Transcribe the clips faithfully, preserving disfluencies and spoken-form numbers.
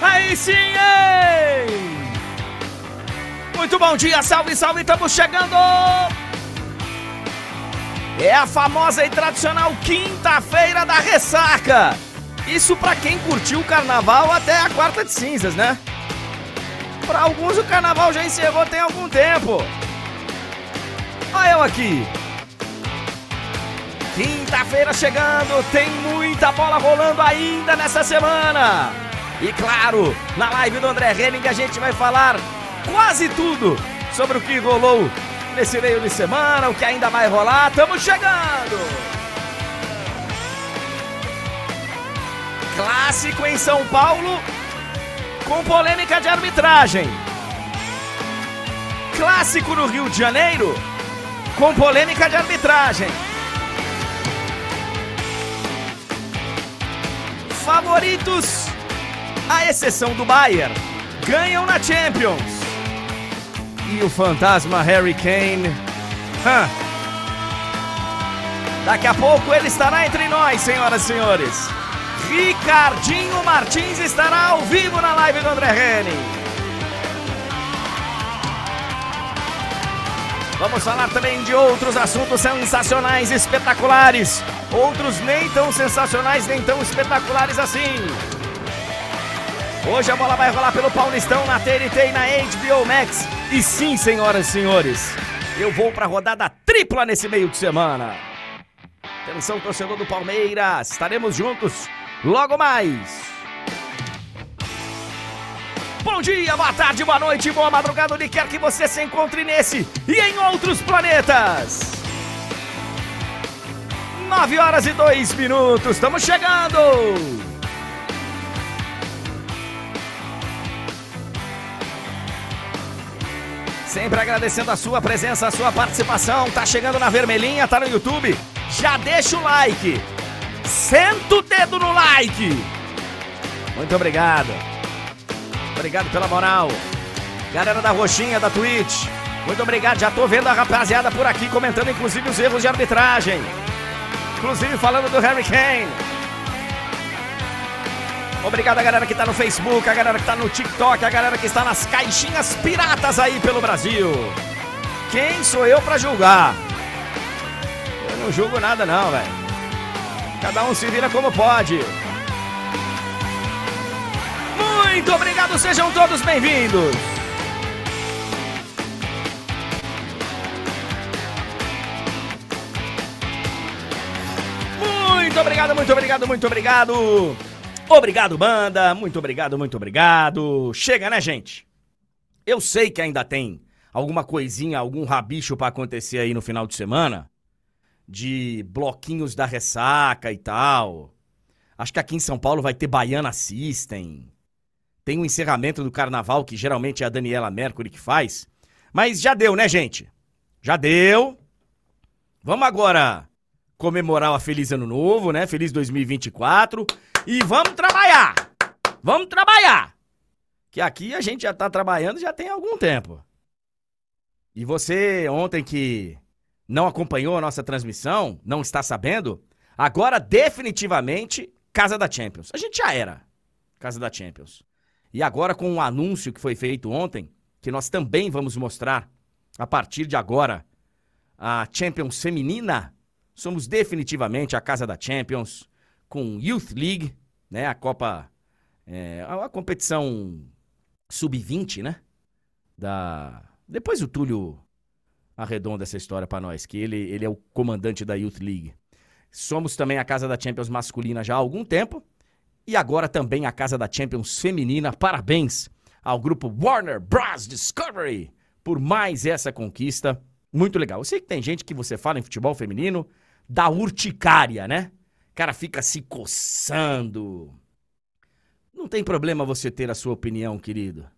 Aí sim, ei! Muito bom dia, salve, salve, estamos chegando! É a famosa e tradicional quinta-feira da ressaca. Isso pra quem curtiu o carnaval até a quarta de cinzas, né? Pra alguns o carnaval já encerrou tem algum tempo. Olha eu aqui. Quinta-feira chegando, tem muita bola rolando ainda nessa semana. E claro, na live do André Henning a gente vai falar quase tudo sobre o que rolou nesse meio de semana, o que ainda vai rolar. Tamo chegando! Clássico em São Paulo com polêmica de arbitragem. Clássico no Rio de Janeiro com polêmica de arbitragem. Favoritos, à exceção do Bayern, ganham na Champions. E o fantasma Harry Kane. Hã. Daqui a pouco ele estará entre nós, senhoras e senhores. Ricardinho Martins estará ao vivo na live do André Henning. Vamos falar também de outros assuntos sensacionais, espetaculares. Outros nem tão sensacionais, nem tão espetaculares assim. Hoje a bola vai rolar pelo Paulistão, na T N T e na H B O Max. E sim, senhoras e senhores, eu vou para a rodada tripla nesse meio de semana. Atenção, torcedor do Palmeiras, estaremos juntos logo mais. Bom dia, boa tarde, boa noite, boa madrugada, onde quer que você se encontre nesse e em outros planetas. nove horas e dois minutos, estamos chegando. Sempre agradecendo a sua presença, a sua participação. Tá chegando na vermelhinha, tá no YouTube. Já deixa o like. Senta o dedo no like. Muito obrigado. Obrigado pela moral. Galera da roxinha, da Twitch, muito obrigado. Já tô vendo a rapaziada por aqui comentando, inclusive, os erros de arbitragem. Inclusive, falando do Harry Kane. Obrigado a galera que tá no Facebook, a galera que tá no TikTok, a galera que está nas caixinhas piratas aí pelo Brasil. Quem sou eu pra julgar? Eu não julgo nada não, velho. Cada um se vira como pode. Muito obrigado, sejam todos bem-vindos. Muito obrigado, muito obrigado, muito obrigado. Obrigado, banda. Muito obrigado, muito obrigado. Chega, né, gente? Eu sei que ainda tem alguma coisinha, algum rabicho pra acontecer aí no final de semana. De bloquinhos da ressaca e tal. Acho que aqui em São Paulo vai ter Baiana System. Tem o encerramento do carnaval, que geralmente é a Daniela Mercury que faz. Mas já deu, né, gente? Já deu. Vamos agora comemorar o Feliz Ano Novo, né? Feliz dois mil e vinte e quatro. E vamos trabalhar! Vamos trabalhar! Que aqui a gente já tá trabalhando já tem algum tempo. E você, ontem que não acompanhou a nossa transmissão, não está sabendo, agora definitivamente, Casa da Champions. A gente já era Casa da Champions. E agora com um anúncio que foi feito ontem, que nós também vamos mostrar, a partir de agora, a Champions feminina, somos definitivamente a Casa da Champions, com Youth League, né, a Copa, é, a competição sub vinte, né, da... Depois o Túlio arredonda essa história pra nós, que ele, ele é o comandante da Youth League. Somos também a Casa da Champions masculina já há algum tempo, e agora também a Casa da Champions feminina. Parabéns ao grupo Warner Bros. Discovery por mais essa conquista. Muito legal. Eu sei que tem gente que você fala em futebol feminino da urticária, né? O cara fica se coçando. Não tem problema você ter a sua opinião, querido.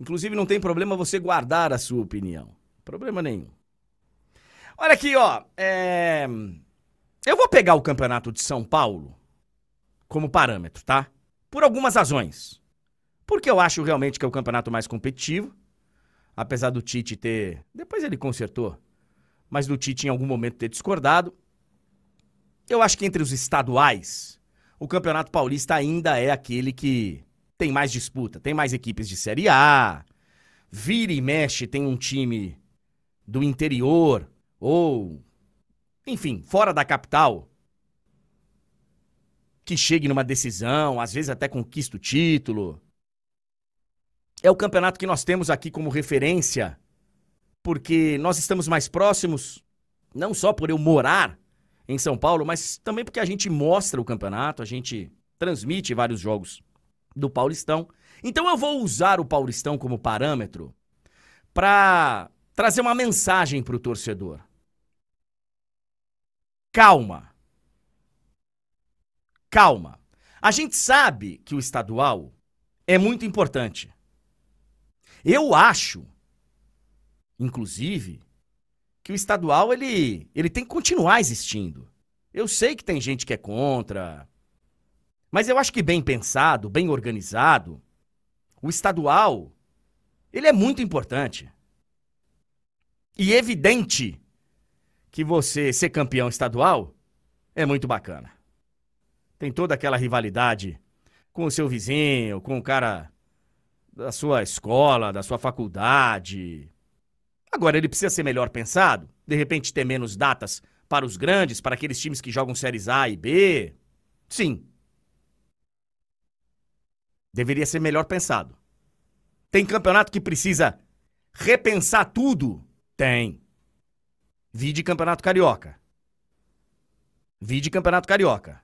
Inclusive, não tem problema você guardar a sua opinião. Problema nenhum. Olha aqui, ó. É... Eu vou pegar o campeonato de São Paulo como parâmetro, tá? Por algumas razões. Porque eu acho realmente que é o campeonato mais competitivo. Apesar do Tite ter... Depois ele consertou. Mas do Tite, em algum momento, ter discordado. Eu acho que entre os estaduais, o Campeonato Paulista ainda é aquele que tem mais disputa, tem mais equipes de Série A, vira e mexe, tem um time do interior, ou, enfim, fora da capital, que chegue numa decisão, às vezes até conquista o título. É o campeonato que nós temos aqui como referência, porque nós estamos mais próximos, não só por eu morar em São Paulo, mas também porque a gente mostra o campeonato, a gente transmite vários jogos do Paulistão. Então eu vou usar o Paulistão como parâmetro para trazer uma mensagem para o torcedor. Calma. Calma. A gente sabe que o estadual é muito importante. Eu acho, inclusive, que o estadual ele, ele tem que continuar existindo. Eu sei que tem gente que é contra, mas eu acho que bem pensado, bem organizado, o estadual ele é muito importante. E evidente que você ser campeão estadual é muito bacana. Tem toda aquela rivalidade com o seu vizinho, com o cara da sua escola, da sua faculdade. Agora, ele precisa ser melhor pensado, de repente ter menos datas para os grandes, para aqueles times que jogam séries A e B. Sim. Deveria ser melhor pensado. Tem campeonato que precisa repensar tudo? Tem. Vide Campeonato Carioca. Vide Campeonato Carioca.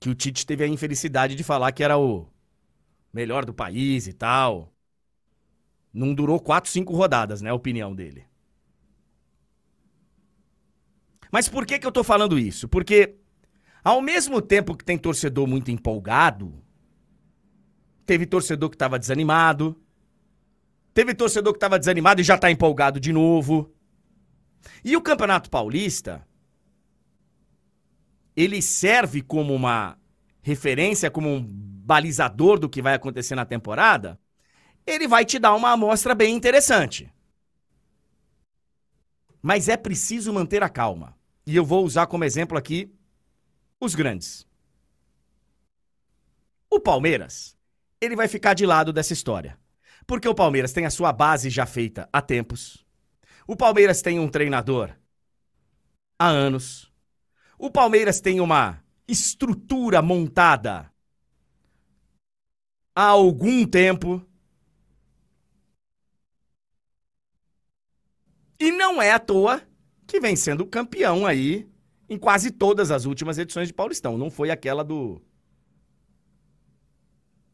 Que o Tite teve a infelicidade de falar que era o melhor do país e tal. Não durou quatro, cinco rodadas, né? A opinião dele. Mas por que que eu tô falando isso? Porque ao mesmo tempo que tem torcedor muito empolgado, teve torcedor que tava desanimado, teve torcedor que tava desanimado e já tá empolgado de novo. E o Campeonato Paulista... ele serve como uma referência, como um balizador do que vai acontecer na temporada, ele vai te dar uma amostra bem interessante. Mas é preciso manter a calma. E eu vou usar como exemplo aqui os grandes. O Palmeiras, ele vai ficar de lado dessa história. Porque o Palmeiras tem a sua base já feita há tempos. O Palmeiras tem um treinador há anos. O Palmeiras tem uma estrutura montada há algum tempo. E não é à toa que vem sendo campeão aí em quase todas as últimas edições de Paulistão. Não foi aquela do,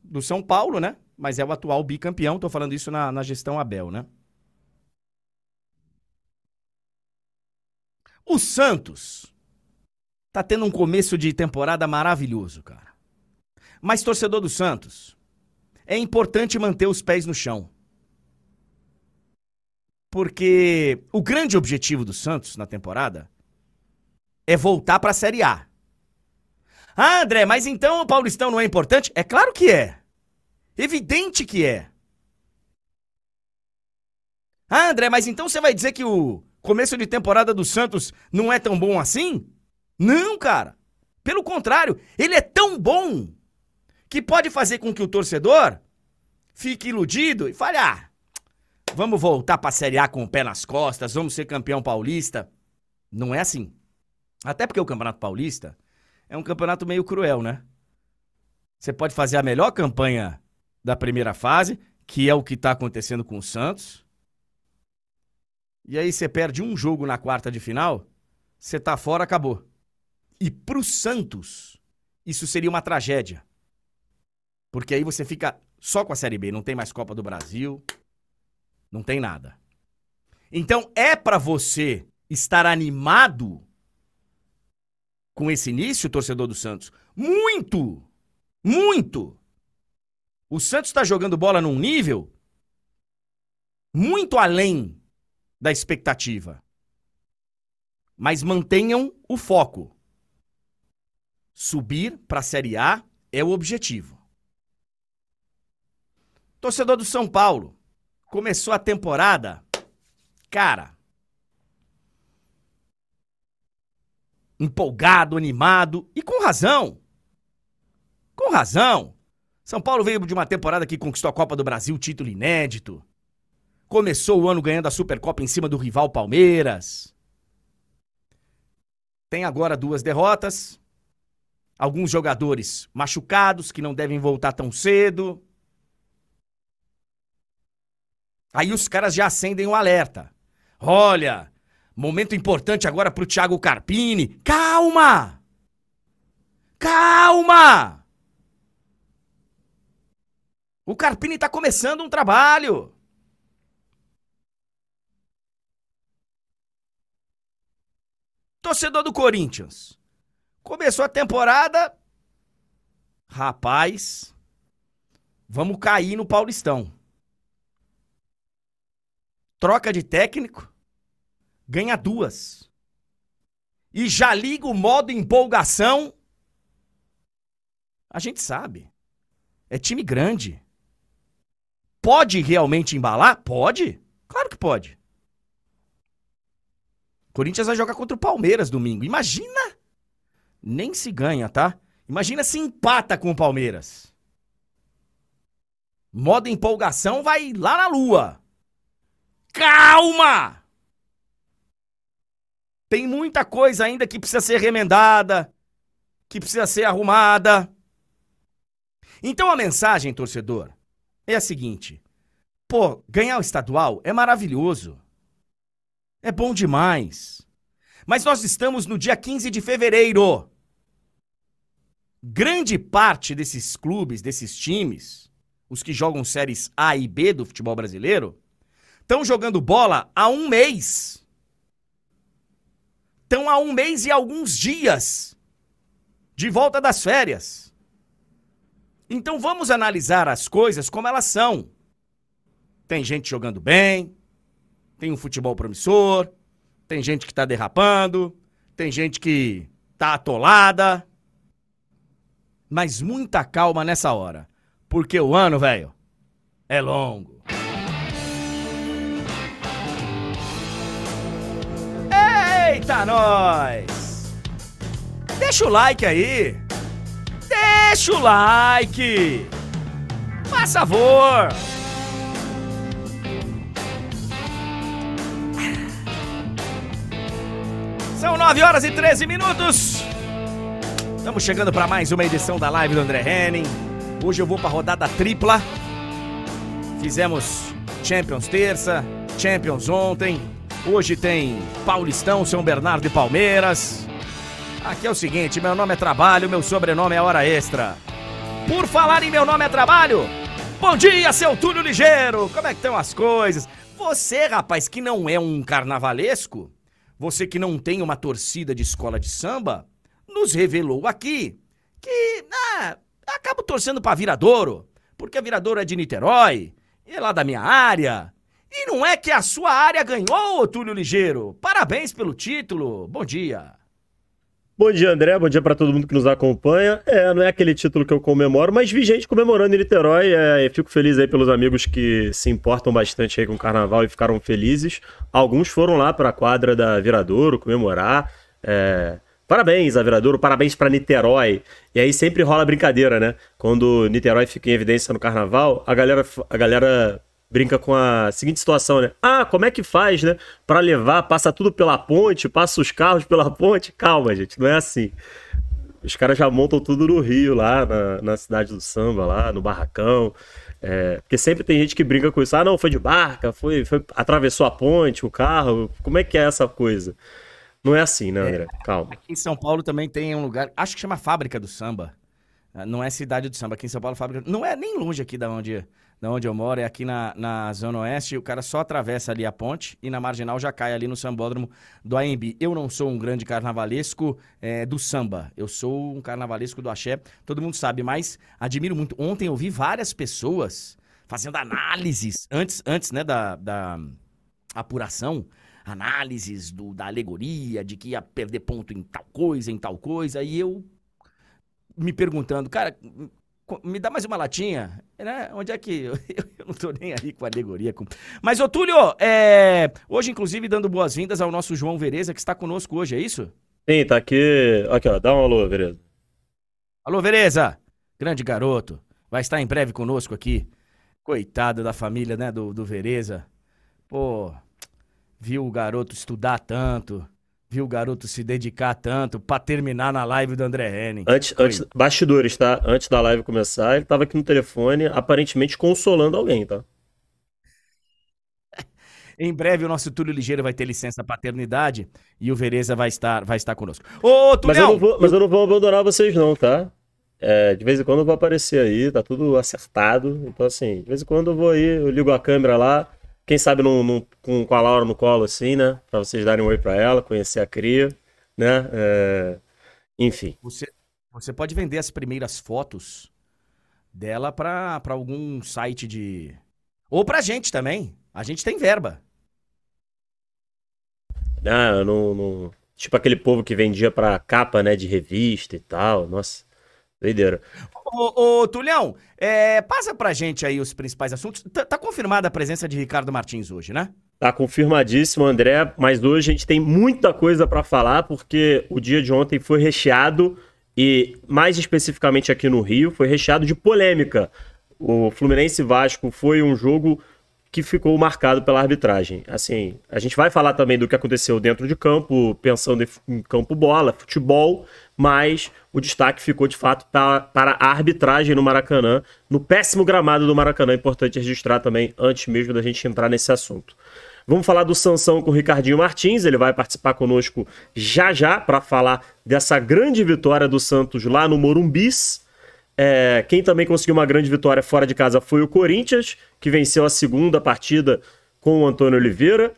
do São Paulo, né? Mas é o atual bicampeão. Tô falando isso na, na gestão Abel, né? O Santos... tá tendo um começo de temporada maravilhoso, cara. Mas, torcedor do Santos, é importante manter os pés no chão. Porque o grande objetivo do Santos na temporada é voltar pra Série A. Ah, André, mas então o Paulistão não é importante? É claro que é. Evidente que é. Ah, André, mas então você vai dizer que o começo de temporada do Santos não é tão bom assim? Não, cara. Pelo contrário, ele é tão bom que pode fazer com que o torcedor fique iludido e fale, ah, vamos voltar pra Série A com o pé nas costas, vamos ser campeão paulista. Não é assim. Até porque o Campeonato Paulista é um campeonato meio cruel, né? Você pode fazer a melhor campanha da primeira fase, que é o que tá acontecendo com o Santos. E aí você perde um jogo na quarta de final, você tá fora, acabou. E pro Santos, isso seria uma tragédia. Porque aí você fica só com a Série B, não tem mais Copa do Brasil, não tem nada. Então é pra você estar animado com esse início, torcedor do Santos. Muito! Muito! O Santos tá jogando bola num nível muito além da expectativa. Mas mantenham o foco. Subir para a Série A é o objetivo. Torcedor do São Paulo, começou a temporada, cara, empolgado, animado e com razão. Com razão. São Paulo veio de uma temporada que conquistou a Copa do Brasil, título inédito. Começou o ano ganhando a Supercopa em cima do rival Palmeiras. Tem agora duas derrotas. Alguns jogadores machucados que não devem voltar tão cedo. Aí os caras já acendem um alerta. Olha, momento importante agora pro Thiago Carpini. Calma! Calma! O Carpini tá começando um trabalho. Torcedor do Corinthians. Começou a temporada. Rapaz, vamos cair no Paulistão. Troca de técnico. Ganha duas. E já liga o modo empolgação. A gente sabe. É time grande. Pode realmente embalar? Pode. Claro que pode. Corinthians vai jogar contra o Palmeiras domingo. Imagina. Nem se ganha, tá? Imagina se empata com o Palmeiras. Modo empolgação vai lá na lua. Calma! Tem muita coisa ainda que precisa ser remendada, que precisa ser arrumada. Então a mensagem, torcedor, é a seguinte. Pô, ganhar o estadual é maravilhoso. É bom demais. Mas nós estamos no dia quinze de fevereiro. Grande parte desses clubes, desses times, os que jogam séries A e B do futebol brasileiro, estão jogando bola há um mês. Estão há um mês e alguns dias de volta das férias. Então vamos analisar as coisas como elas são. Tem gente jogando bem, tem um futebol promissor, tem gente que tá derrapando, tem gente que tá atolada. Mas muita calma nessa hora, porque o ano, velho, é longo. Eita, nós! Deixa o like aí! Deixa o like! Faz favor! São nove horas e treze minutos! Estamos chegando para mais uma edição da live do André Henning. Hoje eu vou para a rodada tripla. Fizemos Champions terça, Champions ontem. Hoje tem Paulistão, São Bernardo e Palmeiras. Aqui é o seguinte, meu nome é trabalho, meu sobrenome é hora extra. Por falar em meu nome é trabalho, bom dia, seu Túlio Ligeiro. Como é que estão as coisas? Você, rapaz, que não é um carnavalesco, você que não tem uma torcida de escola de samba, nos revelou aqui que ah, acabo torcendo pra Viradouro, porque a Viradouro é de Niterói, é lá da minha área. E não é que a sua área ganhou, Túlio Ligeiro. Parabéns pelo título. Bom dia. Bom dia, André. Bom dia para todo mundo que nos acompanha. É, não é aquele título que eu comemoro, mas vi gente comemorando em Niterói. É, e fico feliz aí pelos amigos que se importam bastante aí com o carnaval e ficaram felizes. Alguns foram lá para a quadra da Viradouro comemorar. É... Parabéns, Viradouro, parabéns para Niterói. E aí sempre rola brincadeira, né? Quando Niterói fica em evidência no carnaval, a galera... A galera... brinca com a seguinte situação, né? Ah, como é que faz, né? Pra levar, passa tudo pela ponte, passa os carros pela ponte. Calma, gente, não é assim. Os caras já montam tudo no Rio, lá na, na cidade do samba, lá no barracão. É, porque sempre tem gente que brinca com isso. Ah, não, foi de barca, foi, foi atravessou a ponte, o carro. Como é que é essa coisa? Não é assim, né, André? Calma. Aqui em São Paulo também tem um lugar, acho que chama Fábrica do Samba. Não é cidade do samba. Aqui em São Paulo, Fábrica... Não é nem longe aqui da onde... Da onde eu moro, é aqui na, na Zona Oeste, o cara só atravessa ali a ponte e na Marginal já cai ali no sambódromo do A M B. Eu não sou um grande carnavalesco é, do samba, eu sou um carnavalesco do axé, todo mundo sabe, mas admiro muito. Ontem eu vi várias pessoas fazendo análises, antes, antes né, da, da apuração, análises do, da alegoria, de que ia perder ponto em tal coisa, em tal coisa, e eu me perguntando, cara... Me dá mais uma latinha, né? Onde é que... Eu, eu não tô nem aí com alegoria. Com... Mas, ô Túlio, é... hoje, inclusive, dando boas-vindas ao nosso João Vereza, que está conosco hoje, é isso? Sim, tá aqui... Aqui, ó, dá um alô, Vereza. Alô, Vereza! Grande garoto. vai estar em breve conosco aqui. Coitado da família, né, do, do Vereza. Pô, viu o garoto estudar tanto, viu o garoto se dedicar tanto pra terminar na live do André Henning. Antes, antes, bastidores, tá? Antes da live começar, ele tava aqui no telefone, aparentemente consolando alguém, tá? Em breve o nosso Túlio Ligeiro vai ter licença paternidade e o Vereza vai estar, vai estar conosco. Ô, Túlio! Mas eu não vou, mas eu não vou abandonar vocês não, tá? É, de vez em quando eu vou aparecer aí, tá tudo acertado. Então assim, de vez em quando eu vou aí, eu ligo a câmera lá, quem sabe num, num, com, com a Laura no colo assim, né? Pra vocês darem um oi pra ela, conhecer a cria, né? É, enfim. Você, você pode vender as primeiras fotos dela pra, pra algum site de... Ou pra gente também. A gente tem verba. Ah, não, não... Tipo aquele povo que vendia pra capa, né, de revista e tal. Nossa, doideira. Ô, ô Tulhão, é, passa pra gente aí os principais assuntos. Tá, tá confirmada a presença de Ricardo Martins hoje, né? Tá confirmadíssimo, André. Mas hoje a gente tem muita coisa pra falar, porque o dia de ontem foi recheado, e mais especificamente aqui no Rio, foi recheado de polêmica. O Fluminense e Vasco foi um jogo que ficou marcado pela arbitragem. Assim, a gente vai falar também do que aconteceu dentro de campo, pensando em campo bola, futebol, mas o destaque ficou de fato para, para a arbitragem no Maracanã, no péssimo gramado do Maracanã. É importante registrar também, antes mesmo da gente entrar nesse assunto. Vamos falar do Sansão com o Ricardinho Martins, ele vai participar conosco já já para falar dessa grande vitória do Santos lá no Morumbis. É, quem também conseguiu uma grande vitória fora de casa foi o Corinthians, que venceu a segunda partida com o Antônio Oliveira.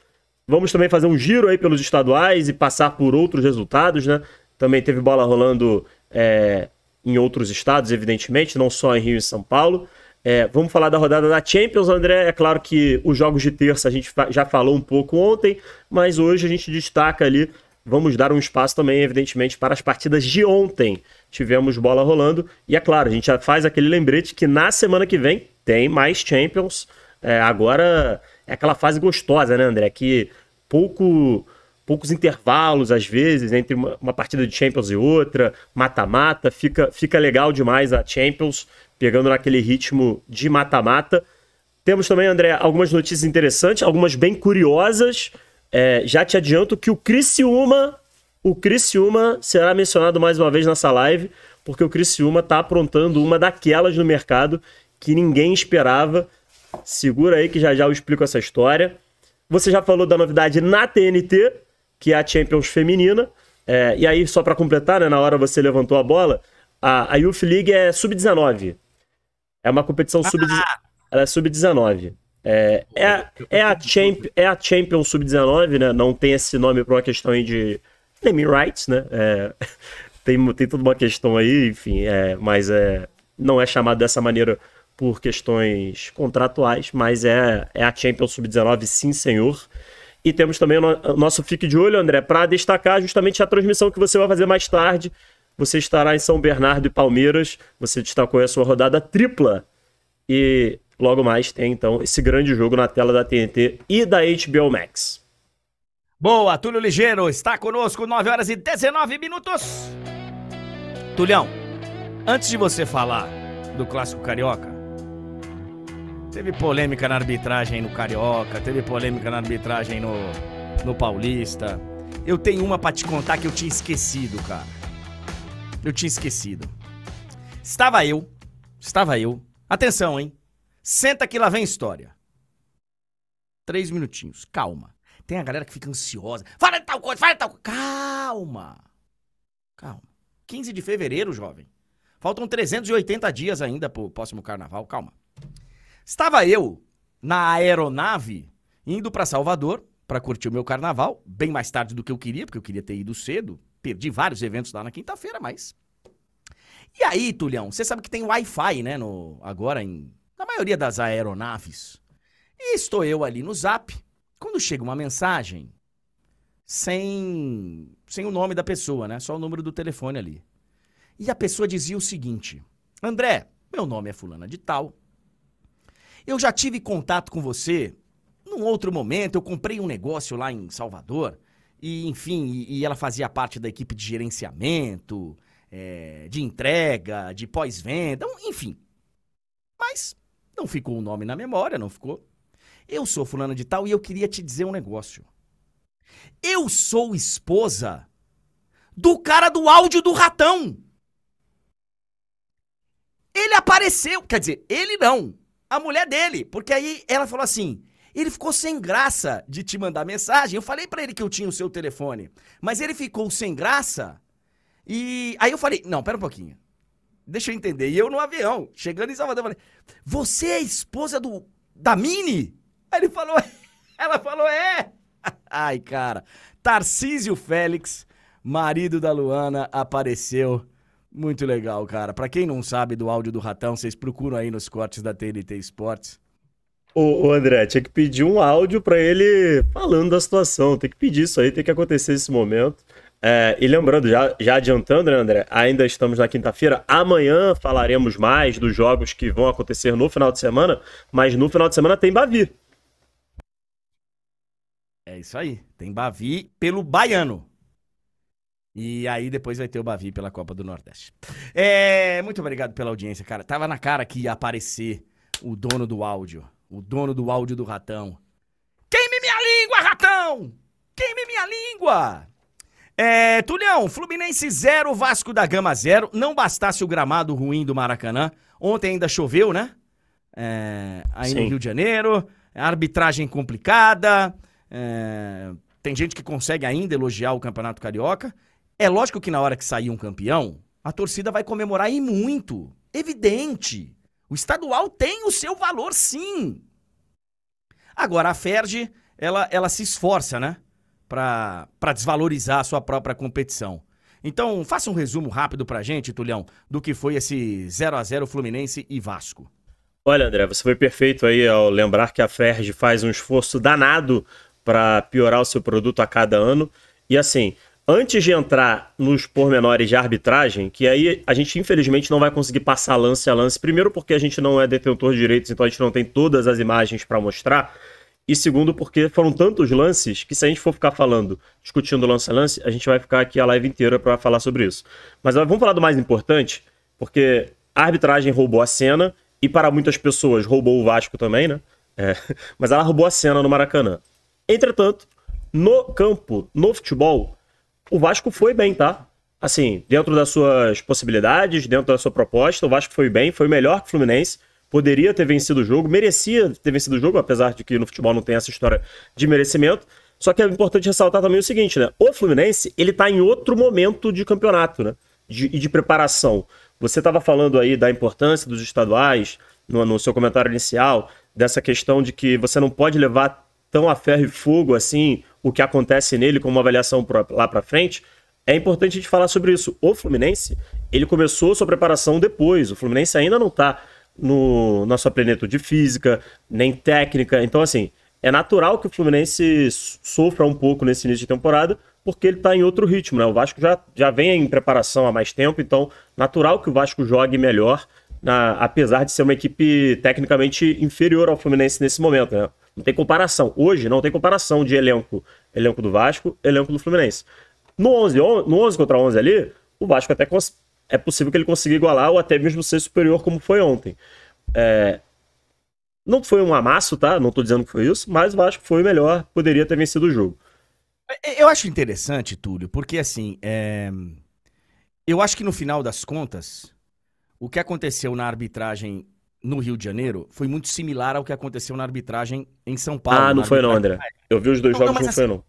Vamos também fazer um giro aí pelos estaduais e passar por outros resultados, né? Também teve bola rolando é, em outros estados, evidentemente, não só em Rio e São Paulo. É, vamos falar da rodada da Champions, André. É claro que os jogos de terça a gente já falou um pouco ontem, mas hoje a gente destaca ali. Vamos dar um espaço também, evidentemente, para as partidas de ontem. Tivemos bola rolando. E é claro, a gente já faz aquele lembrete que na semana que vem tem mais Champions. É, agora é aquela fase gostosa, né, André? Que pouco, poucos intervalos, às vezes, entre uma, uma partida de Champions e outra, mata-mata. Fica, fica legal demais a Champions, pegando naquele ritmo de mata-mata. Temos também, André, algumas notícias interessantes, algumas bem curiosas. É, já te adianto que o Criciúma, o Criciúma será mencionado mais uma vez nessa live, porque o Criciúma está aprontando uma daquelas no mercado que ninguém esperava. Segura aí que já já eu explico essa história. Você já falou da novidade na T N T, que é a Champions feminina. É, e aí, só para completar, né, na hora você levantou a bola, a, a Youth League é sub dezenove. É uma competição ah. sub, ela é sub dezenove. É, é, é, a champ, é a Champions sub dezenove, né? Não tem esse nome por uma questão aí de naming rights, né? É, tem, tem toda uma questão aí, enfim, é, mas é, não é chamado dessa maneira por questões contratuais, mas é, é a Champions sub dezenove, sim senhor. E temos também o, no, o nosso Fique de Olho, André, para destacar justamente a transmissão que você vai fazer mais tarde. Você estará em São Bernardo e Palmeiras, você destacou a sua rodada tripla e... Logo mais tem, então, esse grande jogo na tela da T N T e da H B O Max. Boa, Túlio Ligeiro está conosco, nove horas e dezenove minutos. Tulhão, antes de você falar do Clássico Carioca, teve polêmica na arbitragem no Carioca, teve polêmica na arbitragem no, no Paulista. Eu tenho uma pra te contar que eu tinha esquecido, cara. Eu tinha esquecido. Estava eu, estava eu. Atenção, hein? Senta que lá vem história. Três minutinhos, calma. Tem a galera que fica ansiosa. Fala de tal coisa, fala de tal coisa. Calma. Calma. quinze de fevereiro, jovem. Faltam trezentos e oitenta dias ainda pro próximo carnaval, calma. Estava eu na aeronave indo pra Salvador pra curtir o meu carnaval, bem mais tarde do que eu queria, porque eu queria ter ido cedo. Perdi vários eventos lá na quinta-feira, mas... E aí, Tulhão, você sabe que tem Wi-Fi, né, no... agora em... na maioria das aeronaves. E estou eu ali no Zap, quando chega uma mensagem, sem, sem o nome da pessoa, né? Só o número do telefone ali. E a pessoa dizia o seguinte: André, meu nome é fulana de tal, eu já tive contato com você num outro momento, eu comprei um negócio lá em Salvador, e enfim, e, e ela fazia parte da equipe de gerenciamento, é, de entrega, de pós-venda, enfim. Mas não ficou o nome na memória, não ficou. Eu sou fulano de tal e eu queria te dizer um negócio. Eu sou esposa do cara do áudio do Ratão. Ele apareceu, quer dizer, ele não, a mulher dele, porque aí ela falou assim, ele ficou sem graça de te mandar mensagem, eu falei pra ele que eu tinha o seu telefone, mas ele ficou sem graça, e aí eu falei, não, pera um pouquinho, deixa eu entender, e eu no avião, chegando em Salvador, eu falei, você é esposa do, da Mini? Aí ele falou, ela falou, é, ai cara, Tarcísio Félix, marido da Luana, apareceu. Muito legal, cara. Pra quem não sabe do áudio do Ratão, vocês procuram aí nos cortes da T N T Esportes. Ô, ô André, tinha que pedir um áudio pra ele falando da situação. Tem que pedir isso aí, tem que acontecer esse momento. É, e lembrando, já, já adiantando, né, André, ainda estamos na quinta-feira. Amanhã falaremos mais dos jogos que vão acontecer no final de semana, mas no final de semana tem Bavi. É isso aí. Tem Bavi pelo Baiano. E aí depois vai ter o Bavi pela Copa do Nordeste. É, muito obrigado pela audiência, cara. Tava na cara que ia aparecer o dono do áudio. O dono do áudio do Ratão. Queime minha língua, Ratão! Queime minha língua! É, Tulhão, Fluminense zero, Vasco da Gama zero. Não bastasse o gramado ruim do Maracanã. Ontem ainda choveu, né? É, aí Sim. no Rio de Janeiro. Arbitragem complicada. É, tem gente que consegue ainda elogiar o Campeonato Carioca. É lógico que na hora que sair um campeão, a torcida vai comemorar e muito. Evidente. O estadual tem o seu valor, sim. Agora, a F E R J, ela, ela se esforça, né? Pra, pra desvalorizar a sua própria competição. Então, faça um resumo rápido pra gente, Tulhão, do que foi esse zero a zero Fluminense e Vasco. Olha, André, você foi perfeito aí ao lembrar que a F E R J faz um esforço danado pra piorar o seu produto a cada ano. E assim... Antes de entrar nos pormenores de arbitragem, que aí a gente infelizmente não vai conseguir passar lance a lance, primeiro porque a gente não é detentor de direitos, então a gente não tem todas as imagens para mostrar, e segundo porque foram tantos lances que se a gente for ficar falando, discutindo lance a lance, a gente vai ficar aqui a live inteira para falar sobre isso. Mas vamos falar do mais importante, porque a arbitragem roubou a cena, e para muitas pessoas roubou o Vasco também, né? É, mas ela roubou a cena no Maracanã. Entretanto, no campo, no futebol... O Vasco foi bem, tá? Assim, dentro das suas possibilidades, dentro da sua proposta, o Vasco foi bem, foi melhor que o Fluminense, poderia ter vencido o jogo, merecia ter vencido o jogo, apesar de que no futebol não tem essa história de merecimento. Só que é importante ressaltar também o seguinte, né? O Fluminense, ele tá em outro momento de campeonato, né? E de, de preparação. Você estava falando aí da importância dos estaduais, no, no seu comentário inicial, dessa questão de que você não pode levar tão a ferro e fogo assim... o que acontece nele como uma avaliação lá para frente, é importante a gente falar sobre isso. O Fluminense, ele começou sua preparação depois, o Fluminense ainda não está na sua plenitude física, nem técnica, então assim, é natural que o Fluminense sofra um pouco nesse início de temporada, porque ele está em outro ritmo, né? O Vasco já, já vem em preparação há mais tempo, então natural que o Vasco jogue melhor, na, apesar de ser uma equipe tecnicamente inferior ao Fluminense nesse momento, né? Não tem comparação. Hoje não tem comparação de elenco. Elenco do Vasco, elenco do Fluminense. No onze contra onze ali, o Vasco até cons- é possível que ele consiga igualar ou até mesmo ser superior como foi ontem. É... Não foi um amasso, tá? Não tô dizendo que foi isso, mas o Vasco foi melhor, poderia ter vencido o jogo. Eu acho interessante, Túlio, porque assim, é... eu acho que no final das contas, o que aconteceu na arbitragem... no Rio de Janeiro, foi muito similar ao que aconteceu na arbitragem em São Paulo. Ah, não foi não, André. Eu vi os dois não, jogos, não, não assim, foi não.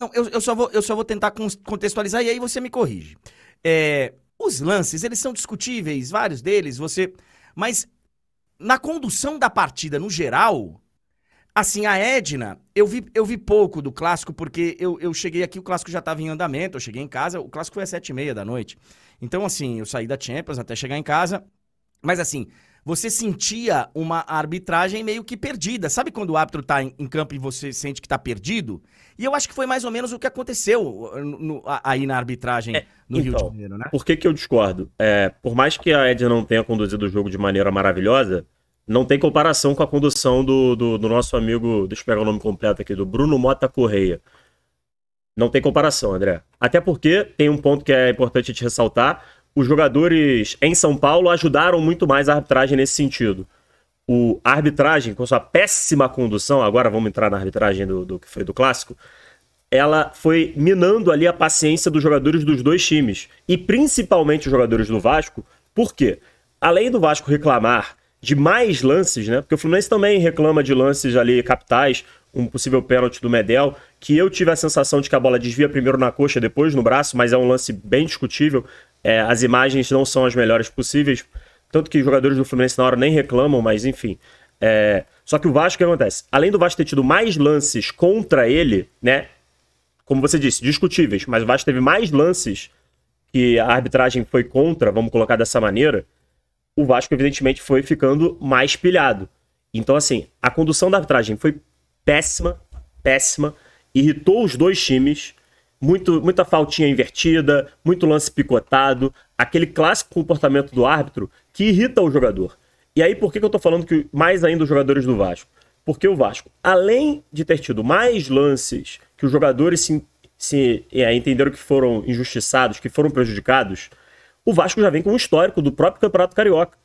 Não, eu, eu, só vou, eu só vou tentar contextualizar e aí você me corrige. É, os lances, eles são discutíveis, vários deles, você... Mas na condução da partida, no geral, assim, a Edna, eu vi, eu vi pouco do Clássico, porque eu, eu cheguei aqui, o Clássico já estava em andamento, eu cheguei em casa, o Clássico foi às sete e meia da noite. Então, assim, eu saí da Champions até chegar em casa, mas assim... Você sentia uma arbitragem meio que perdida. Sabe quando o árbitro tá em, em campo e você sente que tá perdido? E eu acho que foi mais ou menos o que aconteceu no, no, aí na arbitragem é, no então, Rio de Janeiro, né? Por que que eu discordo? É, por mais que a Edna não tenha conduzido o jogo de maneira maravilhosa, não tem comparação com a condução do, do, do nosso amigo, deixa eu pegar o nome completo aqui, do Bruno Mota Correia. Não tem comparação, André. Até porque tem um ponto que é importante a gente ressaltar, os jogadores em São Paulo ajudaram muito mais a arbitragem nesse sentido. o, a arbitragem, com sua péssima condução, agora vamos entrar na arbitragem do, do que foi do Clássico, ela foi minando ali a paciência dos jogadores dos dois times, e principalmente os jogadores do Vasco. Por quê? Além do Vasco reclamar de mais lances, né? Porque o Fluminense também reclama de lances ali capitais, um possível pênalti do Medel, que eu tive a sensação de que a bola desvia primeiro na coxa, depois no braço, mas é um lance bem discutível, é, as imagens não são as melhores possíveis, tanto que os jogadores do Fluminense na hora nem reclamam, mas enfim. É... Só que o Vasco, o que acontece? Além do Vasco ter tido mais lances contra ele, né? Como você disse, discutíveis, mas o Vasco teve mais lances que a arbitragem foi contra, vamos colocar dessa maneira, o Vasco evidentemente foi ficando mais pilhado. Então assim, a condução da arbitragem foi péssima, péssima, irritou os dois times, muito, muita faltinha invertida, muito lance picotado, aquele clássico comportamento do árbitro que irrita o jogador. E aí por que, que eu tô falando que mais ainda os jogadores do Vasco? Porque o Vasco, além de ter tido mais lances que os jogadores se, se é, entenderam que foram injustiçados, que foram prejudicados, o Vasco já vem com um histórico do próprio Campeonato Carioca.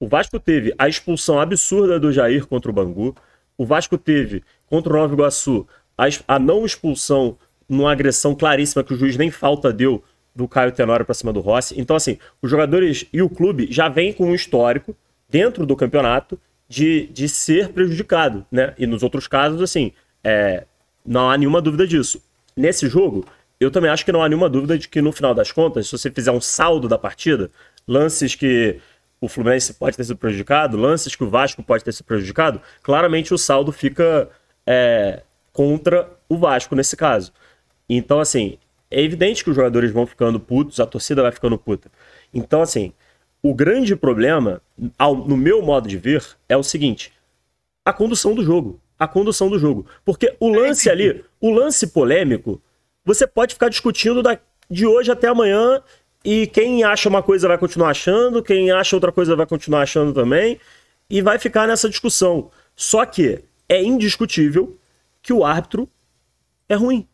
O Vasco teve a expulsão absurda do Jair contra o Bangu, o Vasco teve contra o Nova Iguaçu a, a não expulsão numa agressão claríssima que o juiz nem falta deu do Caio Tenório para cima do Rossi. Então assim, os jogadores e o clube já vêm com um histórico dentro do campeonato De, de ser prejudicado, né? E nos outros casos, assim, é, não há nenhuma dúvida disso. Nesse jogo, eu também acho que não há nenhuma dúvida de que, no final das contas, se você fizer um saldo da partida, lances que o Fluminense pode ter sido prejudicado, lances que o Vasco pode ter sido prejudicado, claramente o saldo fica é, contra o Vasco nesse caso. Então, assim, é evidente que os jogadores vão ficando putos, a torcida vai ficando puta. Então, assim... O grande problema, ao, no meu modo de ver, é o seguinte: a condução do jogo, a condução do jogo, porque o lance ali, o lance polêmico, você pode ficar discutindo da, de hoje até amanhã, e quem acha uma coisa vai continuar achando, quem acha outra coisa vai continuar achando também, e vai ficar nessa discussão. Só que é indiscutível que o árbitro é ruim.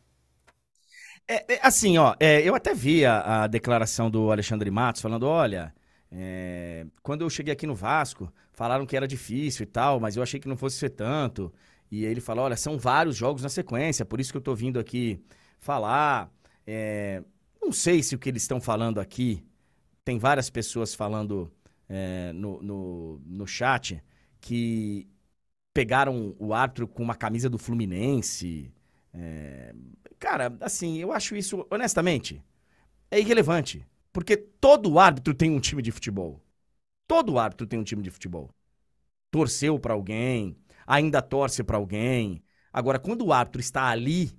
É, é, assim, ó, é, eu até vi a, a declaração do Alexandre Matos falando, olha... É, quando eu cheguei aqui no Vasco, falaram que era difícil e tal, mas eu achei que não fosse ser tanto. E aí ele falou, olha, são vários jogos na sequência, por isso que eu tô vindo aqui falar. É, não sei se o que eles estão falando aqui, tem várias pessoas falando é, no, no, no chat que pegaram o árbitro com uma camisa do Fluminense. É, cara, assim, eu acho isso, honestamente, é irrelevante. Porque todo árbitro tem um time de futebol. Todo árbitro tem um time de futebol. Torceu pra alguém, ainda torce pra alguém. Agora, quando o árbitro está ali,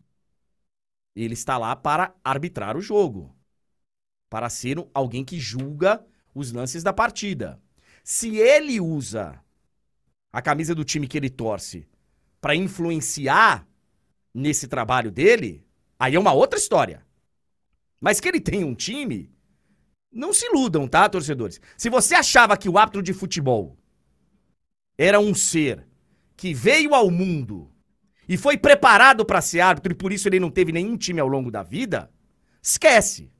ele está lá para arbitrar o jogo. Para ser alguém que julga os lances da partida. Se ele usa a camisa do time que ele torce para influenciar nesse trabalho dele, aí é uma outra história. Mas que ele tem um time... Não se iludam, tá, torcedores? Se você achava que o árbitro de futebol era um ser que veio ao mundo e foi preparado para ser árbitro e por isso ele não teve nenhum time ao longo da vida, esquece.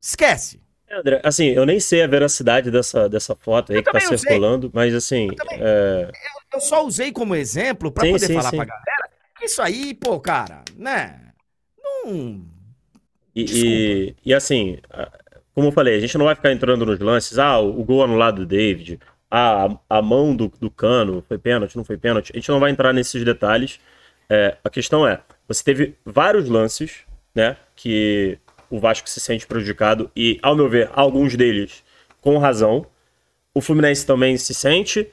Esquece. André, assim, eu nem sei a veracidade dessa, dessa foto aí eu que tá circulando, usei. Mas assim... Eu, é... eu, eu só usei como exemplo para poder sim, falar sim. pra galera que isso aí, pô, cara, né? Não... E, e, e assim, como eu falei, a gente não vai ficar entrando nos lances, ah, o gol anulado do David, ah, a mão do, do Cano, foi pênalti, não foi pênalti, a gente não vai entrar nesses detalhes. É, a questão é, você teve vários lances, né, que o Vasco se sente prejudicado e, ao meu ver, alguns deles com razão, o Fluminense também se sente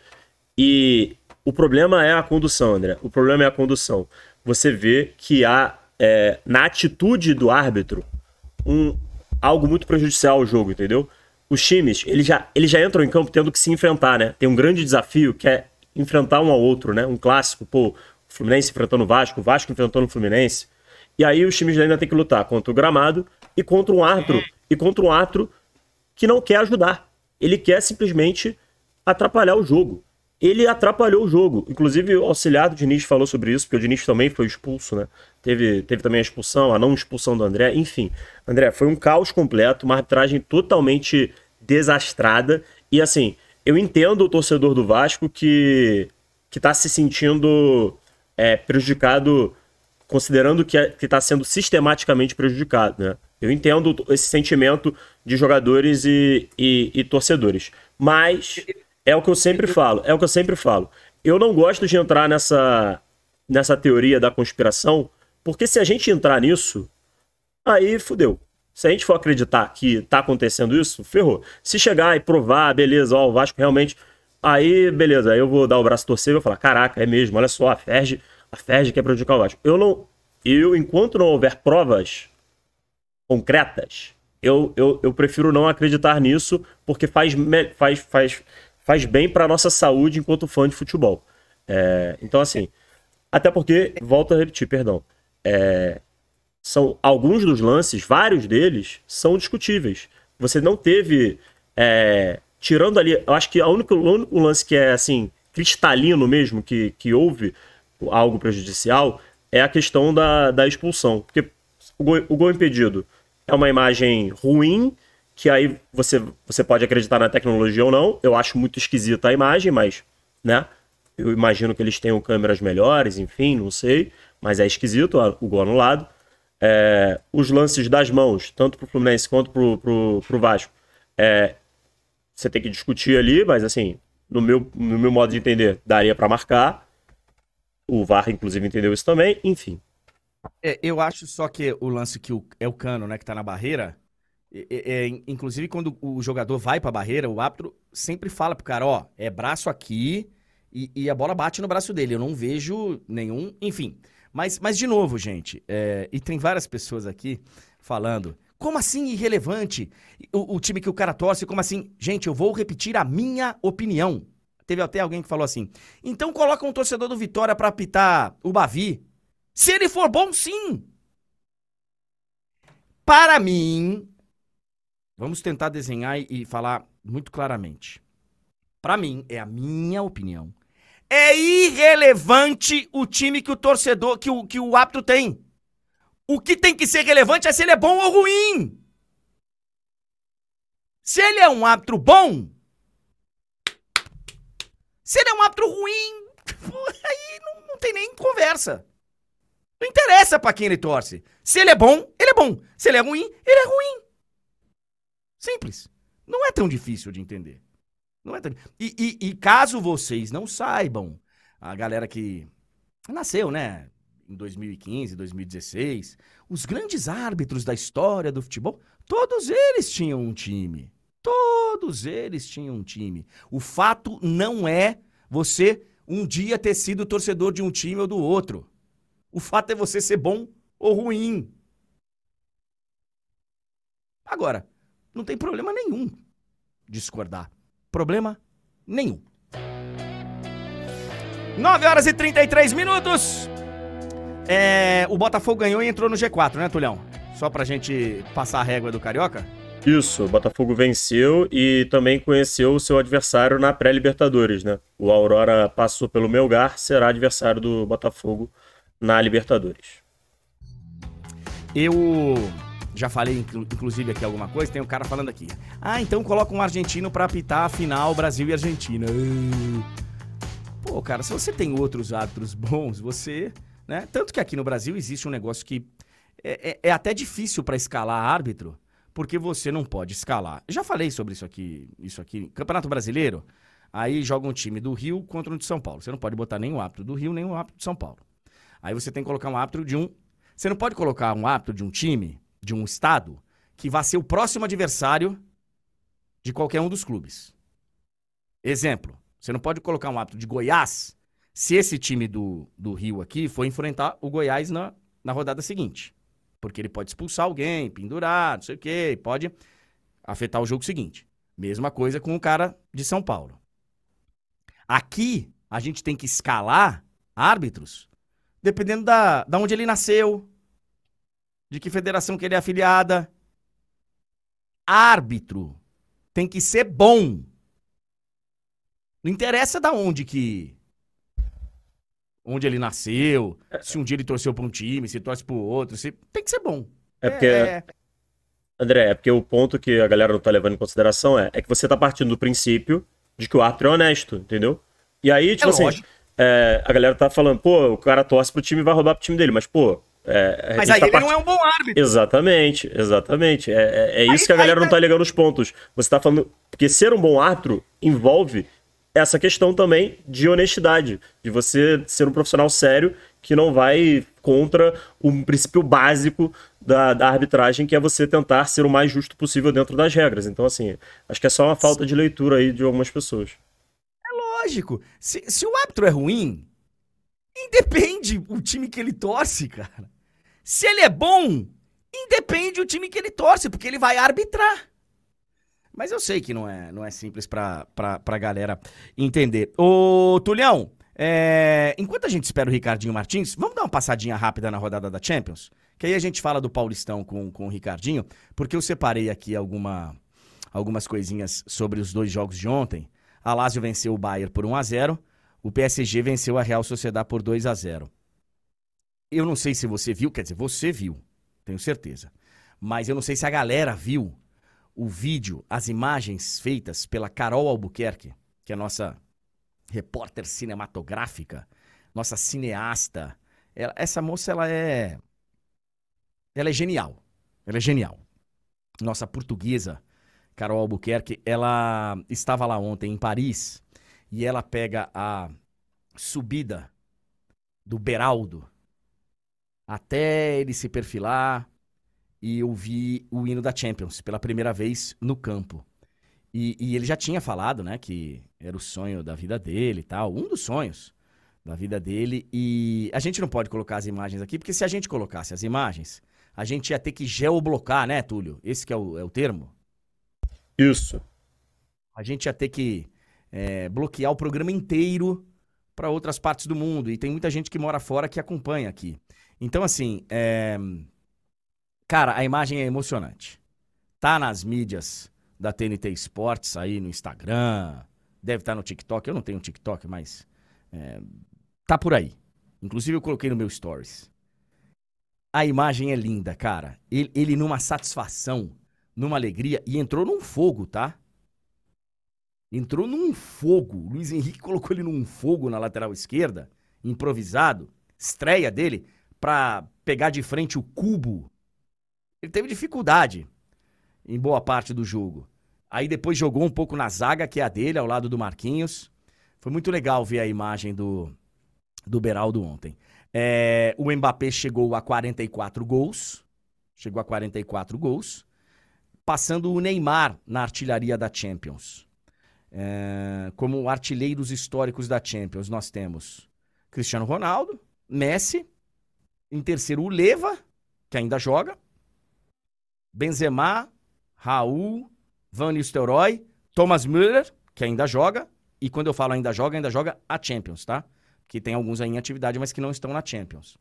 e o problema é a condução, André, o problema é a condução. Você vê que há, é, na atitude do árbitro, Um, algo muito prejudicial ao jogo, entendeu? Os times, eles já, eles já entram em campo tendo que se enfrentar, né? Tem um grande desafio que é enfrentar um ao outro, né? Um clássico, pô, o Fluminense enfrentando o Vasco, o Vasco enfrentando o Fluminense. E aí os times ainda têm que lutar contra o gramado e contra um árbitro, e contra um árbitro que não quer ajudar. Ele quer simplesmente atrapalhar o jogo. Ele atrapalhou o jogo. Inclusive, o auxiliar do Diniz falou sobre isso, porque o Diniz também foi expulso, né? Teve, teve também a expulsão, a não expulsão do André. Enfim, André, foi um caos completo, uma arbitragem totalmente desastrada. E assim, eu entendo o torcedor do Vasco que está se sentindo é, prejudicado, considerando que está sendo sistematicamente prejudicado, né? Eu entendo esse sentimento de jogadores e, e, e torcedores, mas é o que eu sempre falo, é o que eu sempre falo. Eu não gosto de entrar nessa, nessa teoria da conspiração, porque se a gente entrar nisso, aí fudeu. Se a gente for acreditar que tá acontecendo isso, ferrou. Se chegar e provar, beleza, ó, o Vasco realmente... Aí, beleza, aí eu vou dar o braço torcer e vou falar, caraca, é mesmo, olha só, a F E R J, a F E R J quer prejudicar o Vasco. Eu não... Eu, enquanto não houver provas concretas, eu, eu, eu prefiro não acreditar nisso, porque faz, faz, faz, faz bem pra nossa saúde enquanto fã de futebol. É, então, assim, até porque, volto a repetir, perdão, é... São alguns dos lances, vários deles, são discutíveis. Você não teve, é, tirando ali, eu acho que o único, único lance que é assim, cristalino mesmo, que, que houve algo prejudicial, é a questão da, da expulsão. Porque o gol, o gol impedido é uma imagem ruim, que aí você, você pode acreditar na tecnologia ou não. Eu acho muito esquisita a imagem, mas, né, eu imagino que eles tenham câmeras melhores, enfim, não sei. Mas é esquisito o gol anulado. É, os lances das mãos, tanto pro Fluminense quanto pro, pro, pro Vasco, é, você tem que discutir ali, mas assim, no meu, no meu modo de entender, daria para marcar. O V A R, inclusive, entendeu isso também, enfim. É, eu acho só que o lance que o, é o Cano, né, que tá na barreira, é, é, inclusive quando o jogador vai pra barreira, o árbitro sempre fala pro cara, ó, é braço aqui e, e a bola bate no braço dele, eu não vejo nenhum, enfim... Mas, mas, de novo, gente, é, e tem várias pessoas aqui falando, como assim irrelevante? O, o time que o cara torce, como assim? Gente, eu vou repetir a minha opinião. Teve até alguém que falou assim, então coloca um torcedor do Vitória pra apitar o Bavi. Se ele for bom, sim! Para mim, vamos tentar desenhar e, e falar muito claramente. Para mim, é a minha opinião. É irrelevante o time que o torcedor, que o, que o árbitro tem. O que tem que ser relevante é se ele é bom ou ruim. Se ele é um árbitro bom, se ele é um árbitro ruim, aí não, não tem nem conversa. Não interessa pra quem ele torce. Se ele é bom, ele é bom. Se ele é ruim, ele é ruim. Simples. Não é tão difícil de entender. Não é tão... e, e, e caso vocês não saibam, a galera que nasceu, né, em dois mil e quinze, dois mil e dezesseis, os grandes árbitros da história do futebol, todos eles tinham um time. Todos eles tinham um time. O fato não é você um dia ter sido torcedor de um time ou do outro. O fato é você ser bom ou ruim. Agora, não tem problema nenhum discordar. Problema nenhum. nove horas e trinta e três minutos. É, o Botafogo ganhou e entrou no G quatro, né, Tulhão? Só pra gente passar a régua do Carioca? Isso, o Botafogo venceu e também conheceu o seu adversário na pré-Libertadores, né? O Aurora passou pelo Melgar, será adversário do Botafogo na Libertadores. Eu... Já falei, inclusive, aqui alguma coisa, tem um cara falando aqui. Ah, então coloca um argentino pra apitar a final Brasil e Argentina. Pô, cara, se você tem outros árbitros bons, você... né? Tanto que aqui no Brasil existe um negócio que é, é, é até difícil pra escalar árbitro, porque você não pode escalar. Já falei sobre isso aqui, isso aqui. Campeonato Brasileiro, aí joga um time do Rio contra um de São Paulo. Você não pode botar nem um árbitro do Rio, nem um árbitro de São Paulo. Aí você tem que colocar um árbitro de um... Você não pode colocar um árbitro de um time... de um estado, que vai ser o próximo adversário de qualquer um dos clubes. Exemplo, você não pode colocar um árbitro de Goiás se esse time do, do Rio aqui for enfrentar o Goiás na, na rodada seguinte. Porque ele pode expulsar alguém, pendurar, não sei o quê, pode afetar o jogo seguinte. Mesma coisa com o cara de São Paulo. Aqui, a gente tem que escalar árbitros dependendo da, da onde ele nasceu, de que federação que ele é afiliada. Árbitro tem que ser bom. Não interessa da onde que... Onde ele nasceu, se um dia ele torceu pra um time, se torce pro outro, se... tem que ser bom. É porque... É... André, é porque o ponto que a galera não tá levando em consideração é, é que você tá partindo do princípio de que o árbitro é honesto, entendeu? E aí, tipo é assim, é, a galera tá falando, pô, o cara torce pro time e vai roubar pro time dele, mas, pô... É, mas aí tá ele part... não é um bom árbitro. Exatamente, exatamente. É, é, é isso aí, que a galera aí... não tá ligando os pontos. Você tá falando... Porque ser um bom árbitro envolve essa questão também de honestidade, de você ser um profissional sério que não vai contra um princípio básico da, da arbitragem, que é você tentar ser o mais justo possível dentro das regras. Então, assim, acho que é só uma falta de leitura aí de algumas pessoas. É lógico. Se, se o árbitro é ruim, independe o time que ele torce, cara. Se ele é bom, independe o time que ele torce, porque ele vai arbitrar. Mas eu sei que não é, não é simples pra, pra, pra galera entender. Ô, Tulhão, é, enquanto a gente espera o Ricardinho Martins, vamos dar uma passadinha rápida na rodada da Champions? Que aí a gente fala do Paulistão com, com o Ricardinho, porque eu separei aqui alguma, algumas coisinhas sobre os dois jogos de ontem. A Lazio venceu o Bayern por um a zero, o P S G venceu a Real Sociedad por dois a zero. Eu não sei se você viu, quer dizer, você viu, tenho certeza. Mas eu não sei se a galera viu o vídeo, as imagens feitas pela Carol Albuquerque, que é nossa repórter cinematográfica, nossa cineasta. Ela, essa moça, ela é... Ela é genial. Ela é genial. Nossa portuguesa, Carol Albuquerque, ela estava lá ontem em Paris e ela pega a subida do Beraldo até ele se perfilar. E eu vi o hino da Champions pela primeira vez no campo. E, e ele já tinha falado, né, que era o sonho da vida dele e tal, um dos sonhos da vida dele. E a gente não pode colocar as imagens aqui, porque se a gente colocasse as imagens, a gente ia ter que geoblocar, né, Túlio? Esse que é o, é o termo? Isso. A gente ia ter que é, bloquear o programa inteiro para outras partes do mundo. E tem muita gente que mora fora que acompanha aqui. Então, assim... É... Cara, a imagem é emocionante. Tá nas mídias da T N T Sports, aí no Instagram, deve estar no TikTok. Eu não tenho TikTok, mas é, tá por aí. Inclusive eu coloquei no meu Stories. A imagem é linda, cara. Ele, ele numa satisfação, numa alegria, e entrou num fogo, tá? Entrou num fogo. O Luiz Henrique colocou ele num fogo na lateral esquerda, improvisado, estreia dele, pra pegar de frente o cubo. Ele teve dificuldade em boa parte do jogo. Aí depois jogou um pouco na zaga, que é a dele, ao lado do Marquinhos. Foi muito legal ver a imagem do, do Beraldo ontem. É, o Mbappé chegou a quarenta e quatro gols. Chegou a quarenta e quatro gols. Passando o Neymar na artilharia da Champions. É, como artilheiros históricos da Champions, nós temos Cristiano Ronaldo, Messi. Em terceiro, o Leva, que ainda joga. Benzema, Raul, Van Nistelrooy, Thomas Müller, que ainda joga, e quando eu falo ainda joga, ainda joga a Champions, tá? Que tem alguns aí em atividade, mas que não estão na Champions.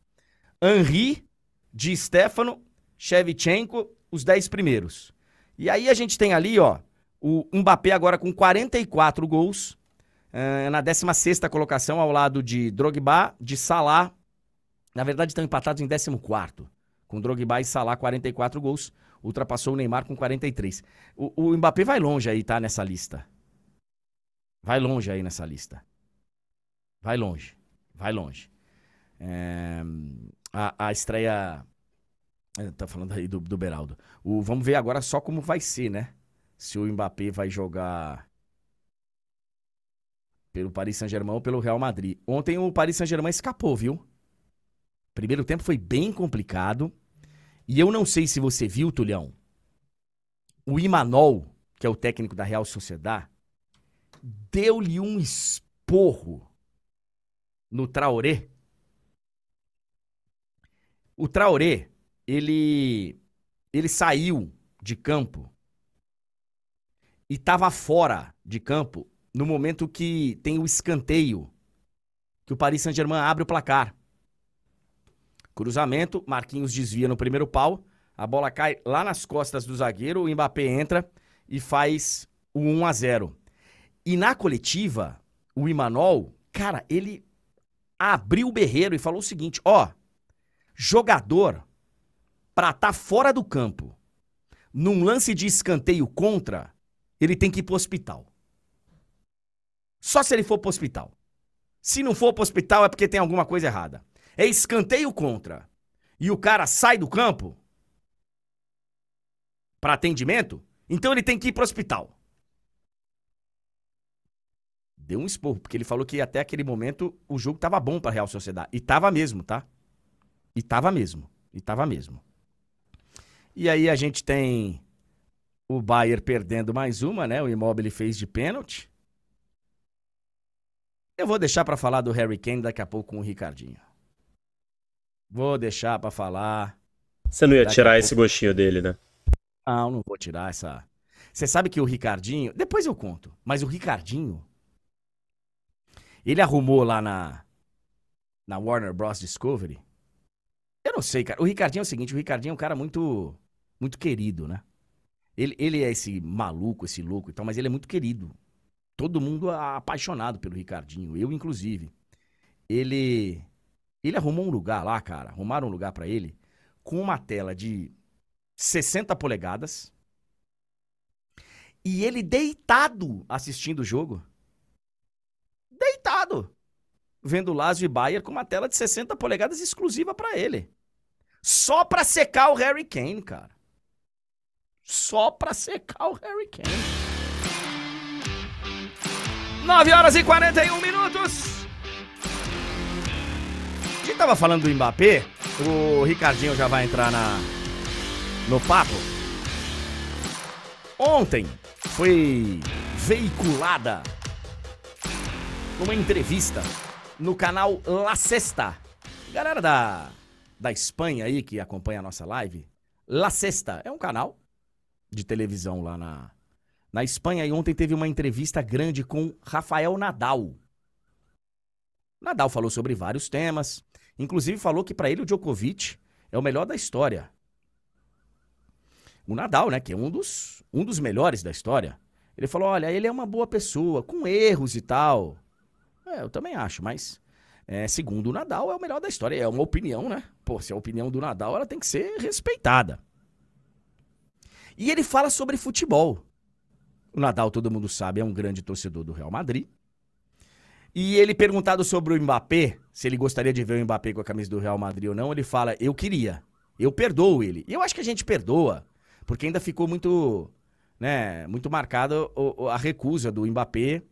Henry, Di Stefano, Shevchenko, os dez primeiros. E aí a gente tem ali, ó, o Mbappé agora com quarenta e quatro gols, uh, na décima sexta colocação, ao lado de Drogba, de Salah. Na verdade estão empatados em décimo quarto. Com Drogba e Salah, quarenta e quatro gols. Ultrapassou o Neymar com quarenta e três. O, o Mbappé vai longe aí, tá? Nessa lista. Vai longe aí nessa lista. Vai longe. Vai longe. É, a, a estreia... Tá falando aí do, do Beraldo. O, vamos ver agora só como vai ser, né? Se o Mbappé vai jogar pelo Paris Saint-Germain ou pelo Real Madrid. Ontem o Paris Saint-Germain escapou, viu? Primeiro tempo foi bem complicado. E eu não sei se você viu, Tulhão, o Imanol, que é o técnico da Real Sociedad, deu-lhe um esporro no Traoré. O Traoré, ele, ele saiu de campo e estava fora de campo no momento que tem o escanteio, que o Paris Saint-Germain abre o placar. Cruzamento, Marquinhos desvia no primeiro pau, a bola cai lá nas costas do zagueiro, o Mbappé entra e faz o um a zero. E na coletiva, o Imanol, cara, ele abriu o berreiro e falou o seguinte, ó, jogador pra estar fora do campo, num lance de escanteio contra, ele tem que ir pro hospital. Só se ele for pro hospital. Se não for pro hospital é porque tem alguma coisa errada. É escanteio contra. E o cara sai do campo para atendimento, então ele tem que ir pro hospital. Deu um esporro, porque ele falou que até aquele momento o jogo tava bom pra Real Sociedad. E tava mesmo, tá? E tava mesmo. E tava mesmo. E aí a gente tem o Bayern perdendo mais uma, né? O Immobile fez de pênalti. Eu vou deixar pra falar do Harry Kane daqui a pouco com o Ricardinho. Vou deixar pra falar... Você não ia tirar esse gostinho dele, né? Não, não vou tirar essa... Você sabe que o Ricardinho... Depois eu conto. Mas o Ricardinho... Ele arrumou lá na, na Warner Bros. Discovery. Eu não sei, cara. O Ricardinho é o seguinte, o Ricardinho é um cara muito, muito querido, né? Ele, ele é esse maluco, esse louco e tal, mas ele é muito querido. Todo mundo apaixonado pelo Ricardinho, eu inclusive. Ele, ele arrumou um lugar lá, cara, arrumaram um lugar pra ele com uma tela de sessenta polegadas e ele deitado assistindo o jogo. Deitado, vendo Lazio e Bayern com uma tela de sessenta polegadas exclusiva pra ele. Só pra secar o Harry Kane, cara. Só pra secar o Harry Kane. nove horas e quarenta e um minutos. A gente tava falando do Mbappé. O Ricardinho já vai entrar na, no papo. Ontem foi veiculada uma entrevista no canal La Sexta. Galera da, da Espanha aí que acompanha a nossa live, La Sexta é um canal de televisão lá na, na Espanha. E ontem teve uma entrevista grande com Rafael Nadal. Nadal falou sobre vários temas, inclusive falou que para ele o Djokovic é o melhor da história. O Nadal, né, que é um dos, um dos melhores da história. Ele falou, olha, ele é uma boa pessoa, com erros e tal. É, eu também acho, mas é, segundo o Nadal, é o melhor da história. É uma opinião, né? Pô, se é a opinião do Nadal, ela tem que ser respeitada. E ele fala sobre futebol. O Nadal, todo mundo sabe, é um grande torcedor do Real Madrid. E ele perguntado sobre o Mbappé, se ele gostaria de ver o Mbappé com a camisa do Real Madrid ou não, ele fala, eu queria, eu perdoo ele. E eu acho que a gente perdoa, porque ainda ficou muito, né, muito marcada a recusa do Mbappé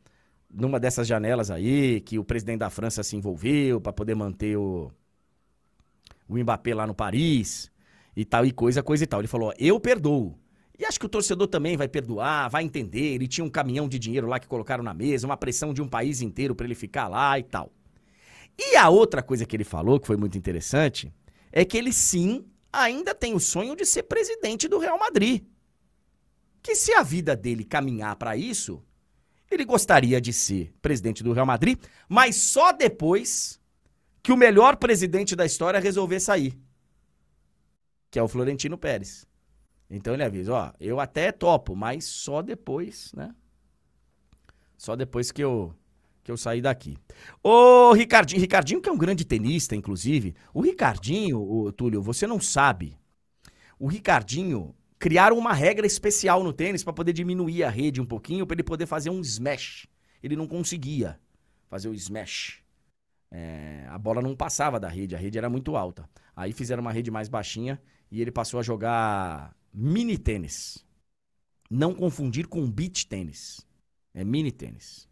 numa dessas janelas aí, que o presidente da França se envolveu para poder manter o, o Mbappé lá no Paris e tal, e coisa, coisa e tal. Ele falou, ó, eu perdoo. E acho que o torcedor também vai perdoar, vai entender. Ele tinha um caminhão de dinheiro lá que colocaram na mesa, uma pressão de um país inteiro para ele ficar lá e tal. E a outra coisa que ele falou, que foi muito interessante, é que ele sim ainda tem o sonho de ser presidente do Real Madrid. Que se a vida dele caminhar para isso... Ele gostaria de ser presidente do Real Madrid, mas só depois que o melhor presidente da história resolver sair, que é o Florentino Pérez. Então ele avisa, ó, eu até topo, mas só depois, né? Só depois que eu, que eu sair daqui. Ô, Ricardinho, Ricardinho que é um grande tenista, inclusive. O Ricardinho, ô, Túlio, você não sabe. O Ricardinho... Criaram uma regra especial no tênis para poder diminuir a rede um pouquinho, para ele poder fazer um smash. Ele não conseguia fazer o smash. É, a bola não passava da rede, a rede era muito alta. Aí fizeram uma rede mais baixinha e ele passou a jogar mini tênis. Não confundir com beach tênis. É mini tênis.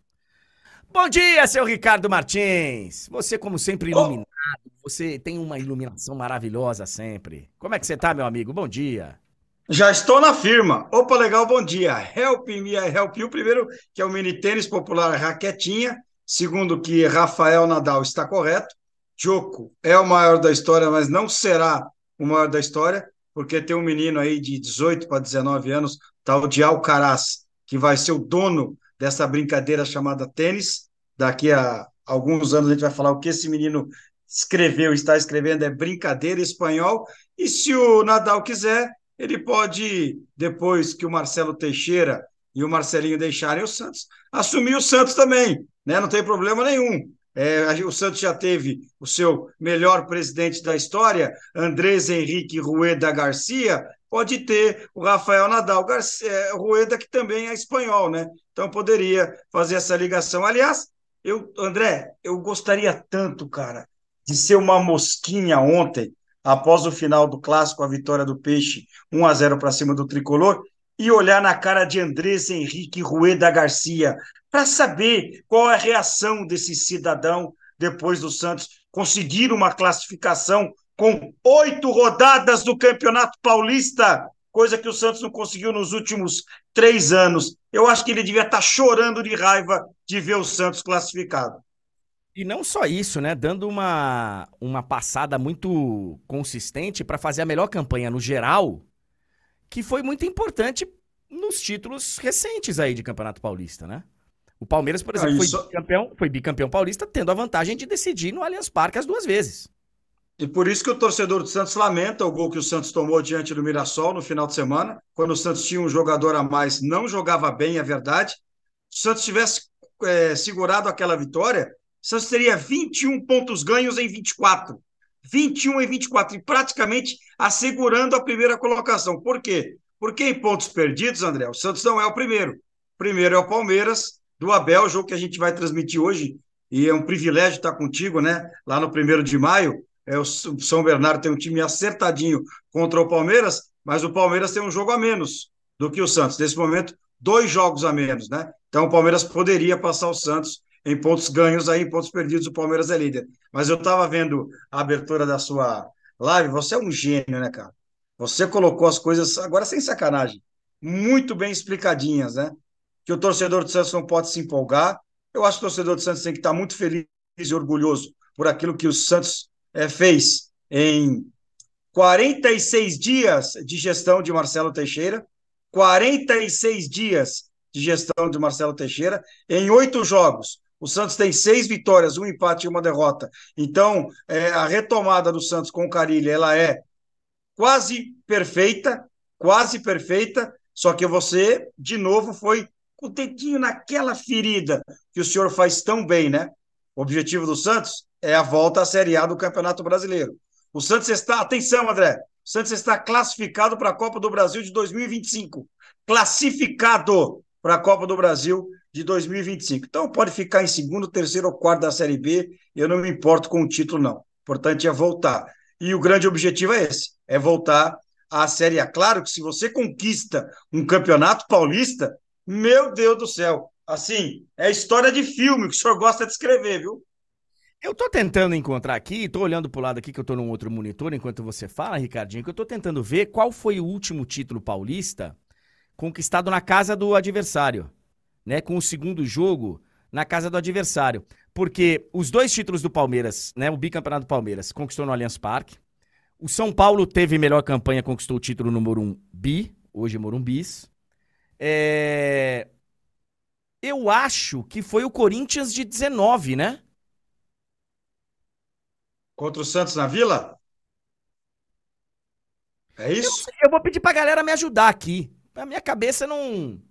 Bom dia, seu Ricardo Martins. Você, como sempre, iluminado. Você tem uma iluminação maravilhosa sempre. Como é que você tá, meu amigo? Bom dia. Já estou na firma. Opa, legal, bom dia. Help me, I help you. Primeiro, que é o mini tênis popular raquetinha. Segundo, que Rafael Nadal está correto. Djoko é o maior da história, mas não será o maior da história, porque tem um menino aí de dezoito para dezenove anos, tal de Alcaraz, que vai ser o dono dessa brincadeira chamada tênis. Daqui a alguns anos a gente vai falar o que esse menino escreveu, está escrevendo, é brincadeira espanhol. E se o Nadal quiser... Ele pode, depois que o Marcelo Teixeira e o Marcelinho deixarem o Santos, assumir o Santos também, né? Não tem problema nenhum. É, o Santos já teve o seu melhor presidente da história, Andrés Henrique Rueda Garcia. Pode ter o Rafael Nadal Garcia, Rueda, que também é espanhol, né? Então poderia fazer essa ligação. Aliás, eu, André, eu gostaria tanto, cara, de ser uma mosquinha ontem, após o final do Clássico, a vitória do Peixe, um a zero para cima do Tricolor, e olhar na cara de Andrés Henrique Rueda Garcia para saber qual é a reação desse cidadão depois do Santos conseguir uma classificação com oito rodadas do Campeonato Paulista, coisa que o Santos não conseguiu nos últimos três anos. Eu acho que ele devia estar chorando de raiva de ver o Santos classificado. E não só isso, né? Dando uma, uma passada muito consistente para fazer a melhor campanha no geral, que foi muito importante nos títulos recentes aí de Campeonato Paulista, né? O Palmeiras, por exemplo, ah, isso... foi, bicampeão, foi bicampeão paulista, tendo a vantagem de decidir no Allianz Parque as duas vezes. E por isso que o torcedor do Santos lamenta o gol que o Santos tomou diante do Mirassol no final de semana, quando o Santos tinha um jogador a mais, não jogava bem, é verdade. Se o Santos tivesse é, segurado aquela vitória, o Santos teria vinte e um pontos ganhos em vinte e quatro. vinte e um em vinte e quatro, e praticamente assegurando a primeira colocação. Por quê? Porque em pontos perdidos, André, o Santos não é o primeiro. O primeiro é o Palmeiras, do Abel, jogo que a gente vai transmitir hoje, e é um privilégio estar contigo, né? Lá no primeiro de maio. É, o São Bernardo tem um time acertadinho contra o Palmeiras, mas o Palmeiras tem um jogo a menos do que o Santos. Nesse momento, dois jogos a menos, né? Então o Palmeiras poderia passar o Santos em pontos ganhos, aí em pontos perdidos o Palmeiras é líder. Mas eu estava vendo a abertura da sua live, você é um gênio, né, cara? Você colocou as coisas, agora sem sacanagem, muito bem explicadinhas, né? Que o torcedor do Santos não pode se empolgar. Eu acho que o torcedor do Santos tem que estar muito feliz e orgulhoso por aquilo que o Santos... É, fez em quarenta e seis dias de gestão de Marcelo Teixeira, quarenta e seis dias de gestão de Marcelo Teixeira, em oito jogos. O Santos tem seis vitórias, um empate e uma derrota. Então, é, a retomada do Santos com o Carille, ela é quase perfeita, quase perfeita, só que você, de novo, foi com o dedinho naquela ferida que o senhor faz tão bem, né? O objetivo do Santos é a volta à Série A do Campeonato Brasileiro. O Santos está... Atenção, André. O Santos está classificado para a Copa do Brasil de dois mil e vinte e cinco. Classificado para a Copa do Brasil de dois mil e vinte e cinco. Então, pode ficar em segundo, terceiro ou quarto da Série B. Eu não me importo com o título, não. O importante é voltar. E o grande objetivo é esse. É voltar à Série A. Claro que se você conquista um Campeonato Paulista, meu Deus do céu. Assim, é história de filme que o senhor gosta de escrever, viu? Eu tô tentando encontrar aqui, tô olhando pro lado aqui que eu tô num outro monitor enquanto você fala, Ricardinho, que eu tô tentando ver qual foi o último título paulista conquistado na casa do adversário, né? Com o segundo jogo na casa do adversário. Porque os dois títulos do Palmeiras, né? O bicampeonato do Palmeiras conquistou no Allianz Parque. O São Paulo teve melhor campanha, conquistou o título no Morumbi, hoje é Morumbis. É... Eu acho que foi o Corinthians de dezenove, né? Contra o Santos na Vila? É isso? Eu, eu vou pedir pra galera me ajudar aqui. A minha cabeça não,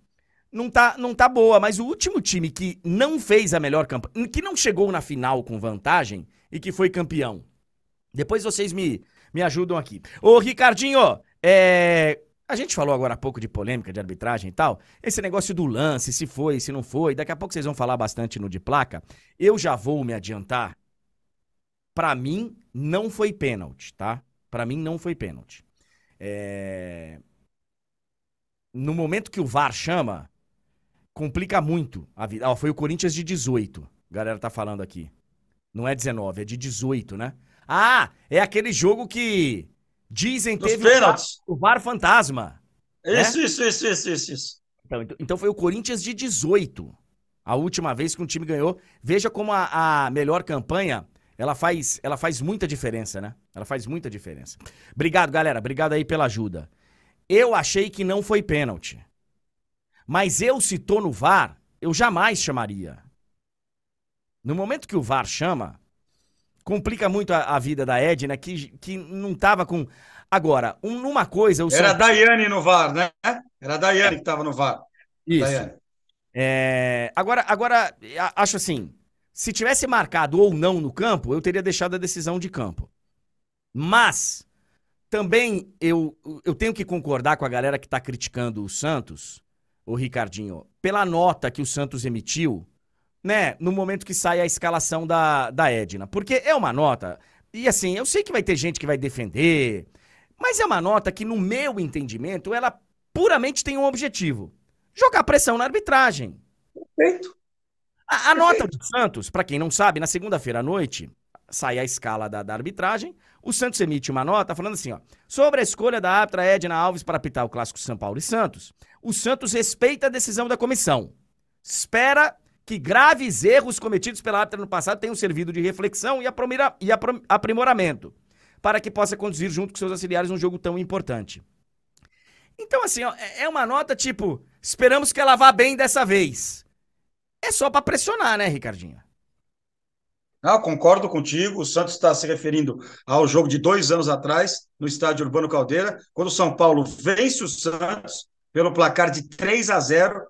não, tá, não tá boa, mas o último time que não fez a melhor campanha, que não chegou na final com vantagem e que foi campeão. Depois vocês me, me ajudam aqui. Ô, Ricardinho, é... a gente falou agora há pouco de polêmica, de arbitragem e tal. Esse negócio do lance, se foi, se não foi. Daqui a pouco vocês vão falar bastante no de placa. Eu já vou me adiantar. Pra mim, não foi pênalti, tá? Pra mim, não foi pênalti. É... No momento que o V A R chama, complica muito a vida. Ó, foi o Corinthians de dezoito, a galera tá falando aqui. Não é dezenove, é de dezoito, né? Ah, é aquele jogo que dizem nos teve pênaltis. O V A R fantasma. Isso, né? isso, isso, isso, isso, isso. Então, então foi o Corinthians de dezoito. A última vez que um time ganhou. Veja como a, a melhor campanha... Ela faz, ela faz muita diferença, né? Ela faz muita diferença. Obrigado, galera. Obrigado aí pela ajuda. Eu achei que não foi pênalti. Mas eu, se tô no V A R, eu jamais chamaria. No momento que o V A R chama, complica muito a, a vida da Edna, que, que não tava com... Agora, um, numa coisa... Eu Era só... a Daiane no V A R, né? Era a Daiane que tava no V A R. Isso. É... Agora, agora, acho assim... Se tivesse marcado ou não no campo, eu teria deixado a decisão de campo. Mas também eu, eu tenho que concordar com a galera que está criticando o Santos, o Ricardinho, pela nota que o Santos emitiu, né, no momento que sai a escalação da, da Edna. Porque é uma nota, e assim, eu sei que vai ter gente que vai defender, mas é uma nota que, no meu entendimento, ela puramente tem um objetivo: jogar pressão na arbitragem. Perfeito. A, a nota do Santos, para quem não sabe, na segunda-feira à noite sai a escala da, da arbitragem, o Santos emite uma nota falando assim, ó: sobre a escolha da árbitra Edna Alves para apitar o Clássico São Paulo e Santos, o Santos respeita a decisão da comissão, espera que graves erros cometidos pela árbitra no passado tenham servido de reflexão e, apromira, e aprom, aprimoramento, para que possa conduzir junto com seus auxiliares um jogo tão importante. Então, assim, ó, é uma nota tipo, esperamos que ela vá bem dessa vez. É só para pressionar, né, Ricardinho? Não, concordo contigo. O Santos está se referindo ao jogo de dois anos atrás, no estádio Urbano Caldeira, quando o São Paulo vence o Santos pelo placar de três a zero.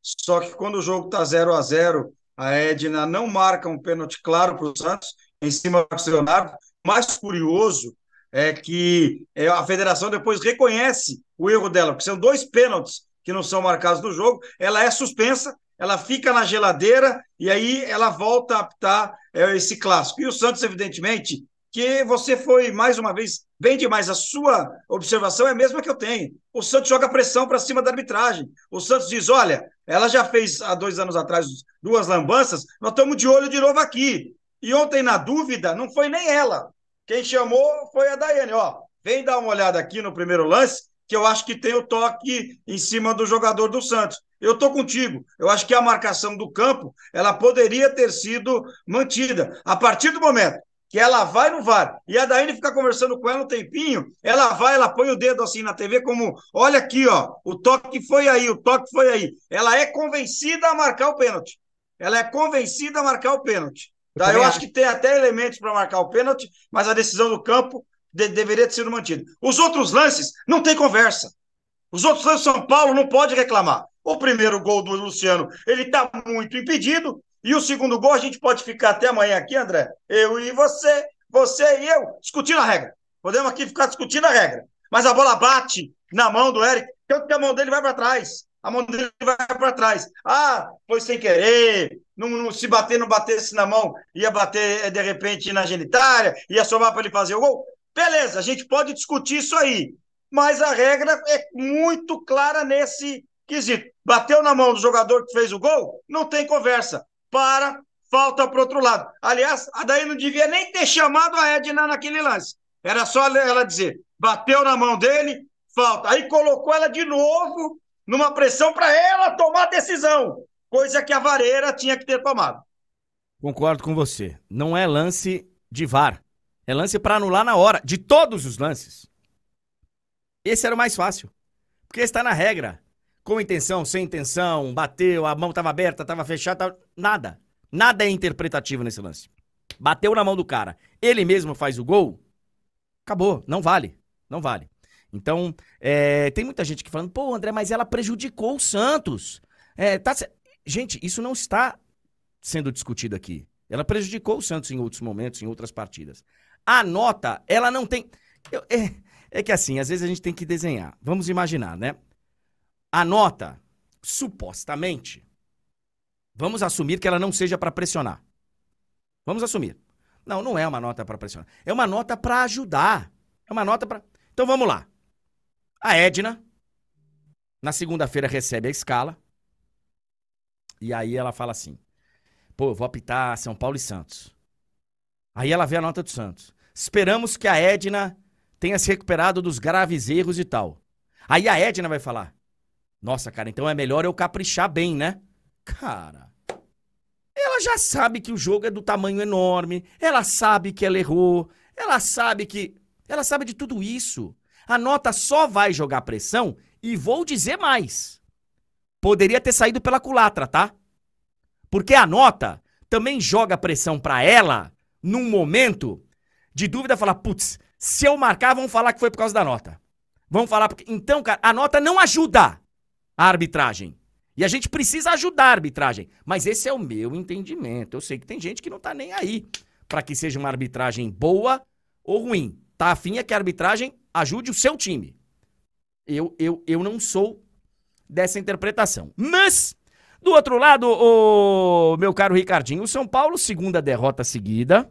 Só que quando o jogo está zero a zero, a Edna não marca um pênalti claro para o Santos, em cima do Marcos Leonardo. O mais curioso é que a federação depois reconhece o erro dela, porque são dois pênaltis que não são marcados no jogo, ela é suspensa, ela fica na geladeira e aí ela volta a apitar é, esse clássico. E o Santos, evidentemente, que você foi, mais uma vez, bem demais. A sua observação é a mesma que eu tenho. O Santos joga pressão para cima da arbitragem. O Santos diz, olha, ela já fez há dois anos atrás duas lambanças, nós estamos de olho de novo aqui. E ontem, na dúvida, não foi nem ela. Quem chamou foi a Daiane. Ó, vem dar uma olhada aqui no primeiro lance, que eu acho que tem o toque em cima do jogador do Santos. Eu estou contigo. Eu acho que a marcação do campo, ela poderia ter sido mantida. A partir do momento que ela vai no V A R, e a Daiane fica conversando com ela um tempinho, ela vai, ela põe o dedo assim na T V como, olha aqui, ó, o toque foi aí, o toque foi aí. Ela é convencida a marcar o pênalti. Ela é convencida a marcar o pênalti. Tá? Eu acho que tem até elementos para marcar o pênalti, mas a decisão do campo de, deveria ter sido mantida. Os outros lances, não tem conversa. Os outros lances, São Paulo não pode reclamar. O primeiro gol do Luciano, ele está muito impedido. E o segundo gol, a gente pode ficar até amanhã aqui, André. Eu e você, você e eu, discutindo a regra. Podemos aqui ficar discutindo a regra. Mas a bola bate na mão do Eric, tanto que a mão dele vai para trás. A mão dele vai para trás. Ah, foi sem querer. Não, não, se bater, não batesse na mão, ia bater, de repente, na genitália, ia sobrar para ele fazer o gol. Beleza, a gente pode discutir isso aí. Mas a regra é muito clara nesse quesito. Bateu na mão do jogador que fez o gol, não tem conversa. Para, falta para o outro lado. Aliás, a Daiane não devia nem ter chamado a Edna naquele lance. Era só ela dizer, bateu na mão dele, falta. Aí colocou ela de novo numa pressão para ela tomar a decisão. Coisa que a vareira tinha que ter tomado. Concordo com você. Não é lance de V A R. É lance para anular na hora, de todos os lances. Esse era o mais fácil. Porque está na regra. Com intenção, sem intenção, bateu, a mão estava aberta, estava fechada, tava... nada. Nada é interpretativo nesse lance. Bateu na mão do cara, ele mesmo faz o gol, acabou, não vale, não vale. Então, é... tem muita gente que falando, pô, André, mas ela prejudicou o Santos. É, tá... Gente, isso não está sendo discutido aqui. Ela prejudicou o Santos em outros momentos, em outras partidas. A nota, ela não tem... Eu... É... é que assim, às vezes a gente tem que desenhar. Vamos imaginar, né? A nota, supostamente, vamos assumir que ela não seja para pressionar. Vamos assumir. Não, não é uma nota para pressionar. É uma nota para ajudar. É uma nota para... Então vamos lá. A Edna, na segunda-feira, recebe a escala. E aí ela fala assim, pô, eu vou apitar São Paulo e Santos. Aí ela vê a nota do Santos. Esperamos que a Edna tenha se recuperado dos graves erros e tal. Aí a Edna vai falar, nossa, cara, então é melhor eu caprichar bem, né? Cara, ela já sabe que o jogo é do tamanho enorme, ela sabe que ela errou, ela sabe que... Ela sabe de tudo isso. A nota só vai jogar pressão e vou dizer mais. Poderia ter saído pela culatra, tá? Porque a nota também joga pressão pra ela num momento de dúvida, falar, putz, se eu marcar, vão falar que foi por causa da nota. Vão falar... Porque... Então, cara, a nota não ajuda a arbitragem. E a gente precisa ajudar a arbitragem. Mas esse é o meu entendimento. Eu sei que tem gente que não tá nem aí pra que seja uma arbitragem boa ou ruim. Tá afim é que a arbitragem ajude o seu time. Eu, eu, eu não sou dessa interpretação. Mas, do outro lado, o meu caro Ricardinho, o São Paulo, segunda derrota seguida.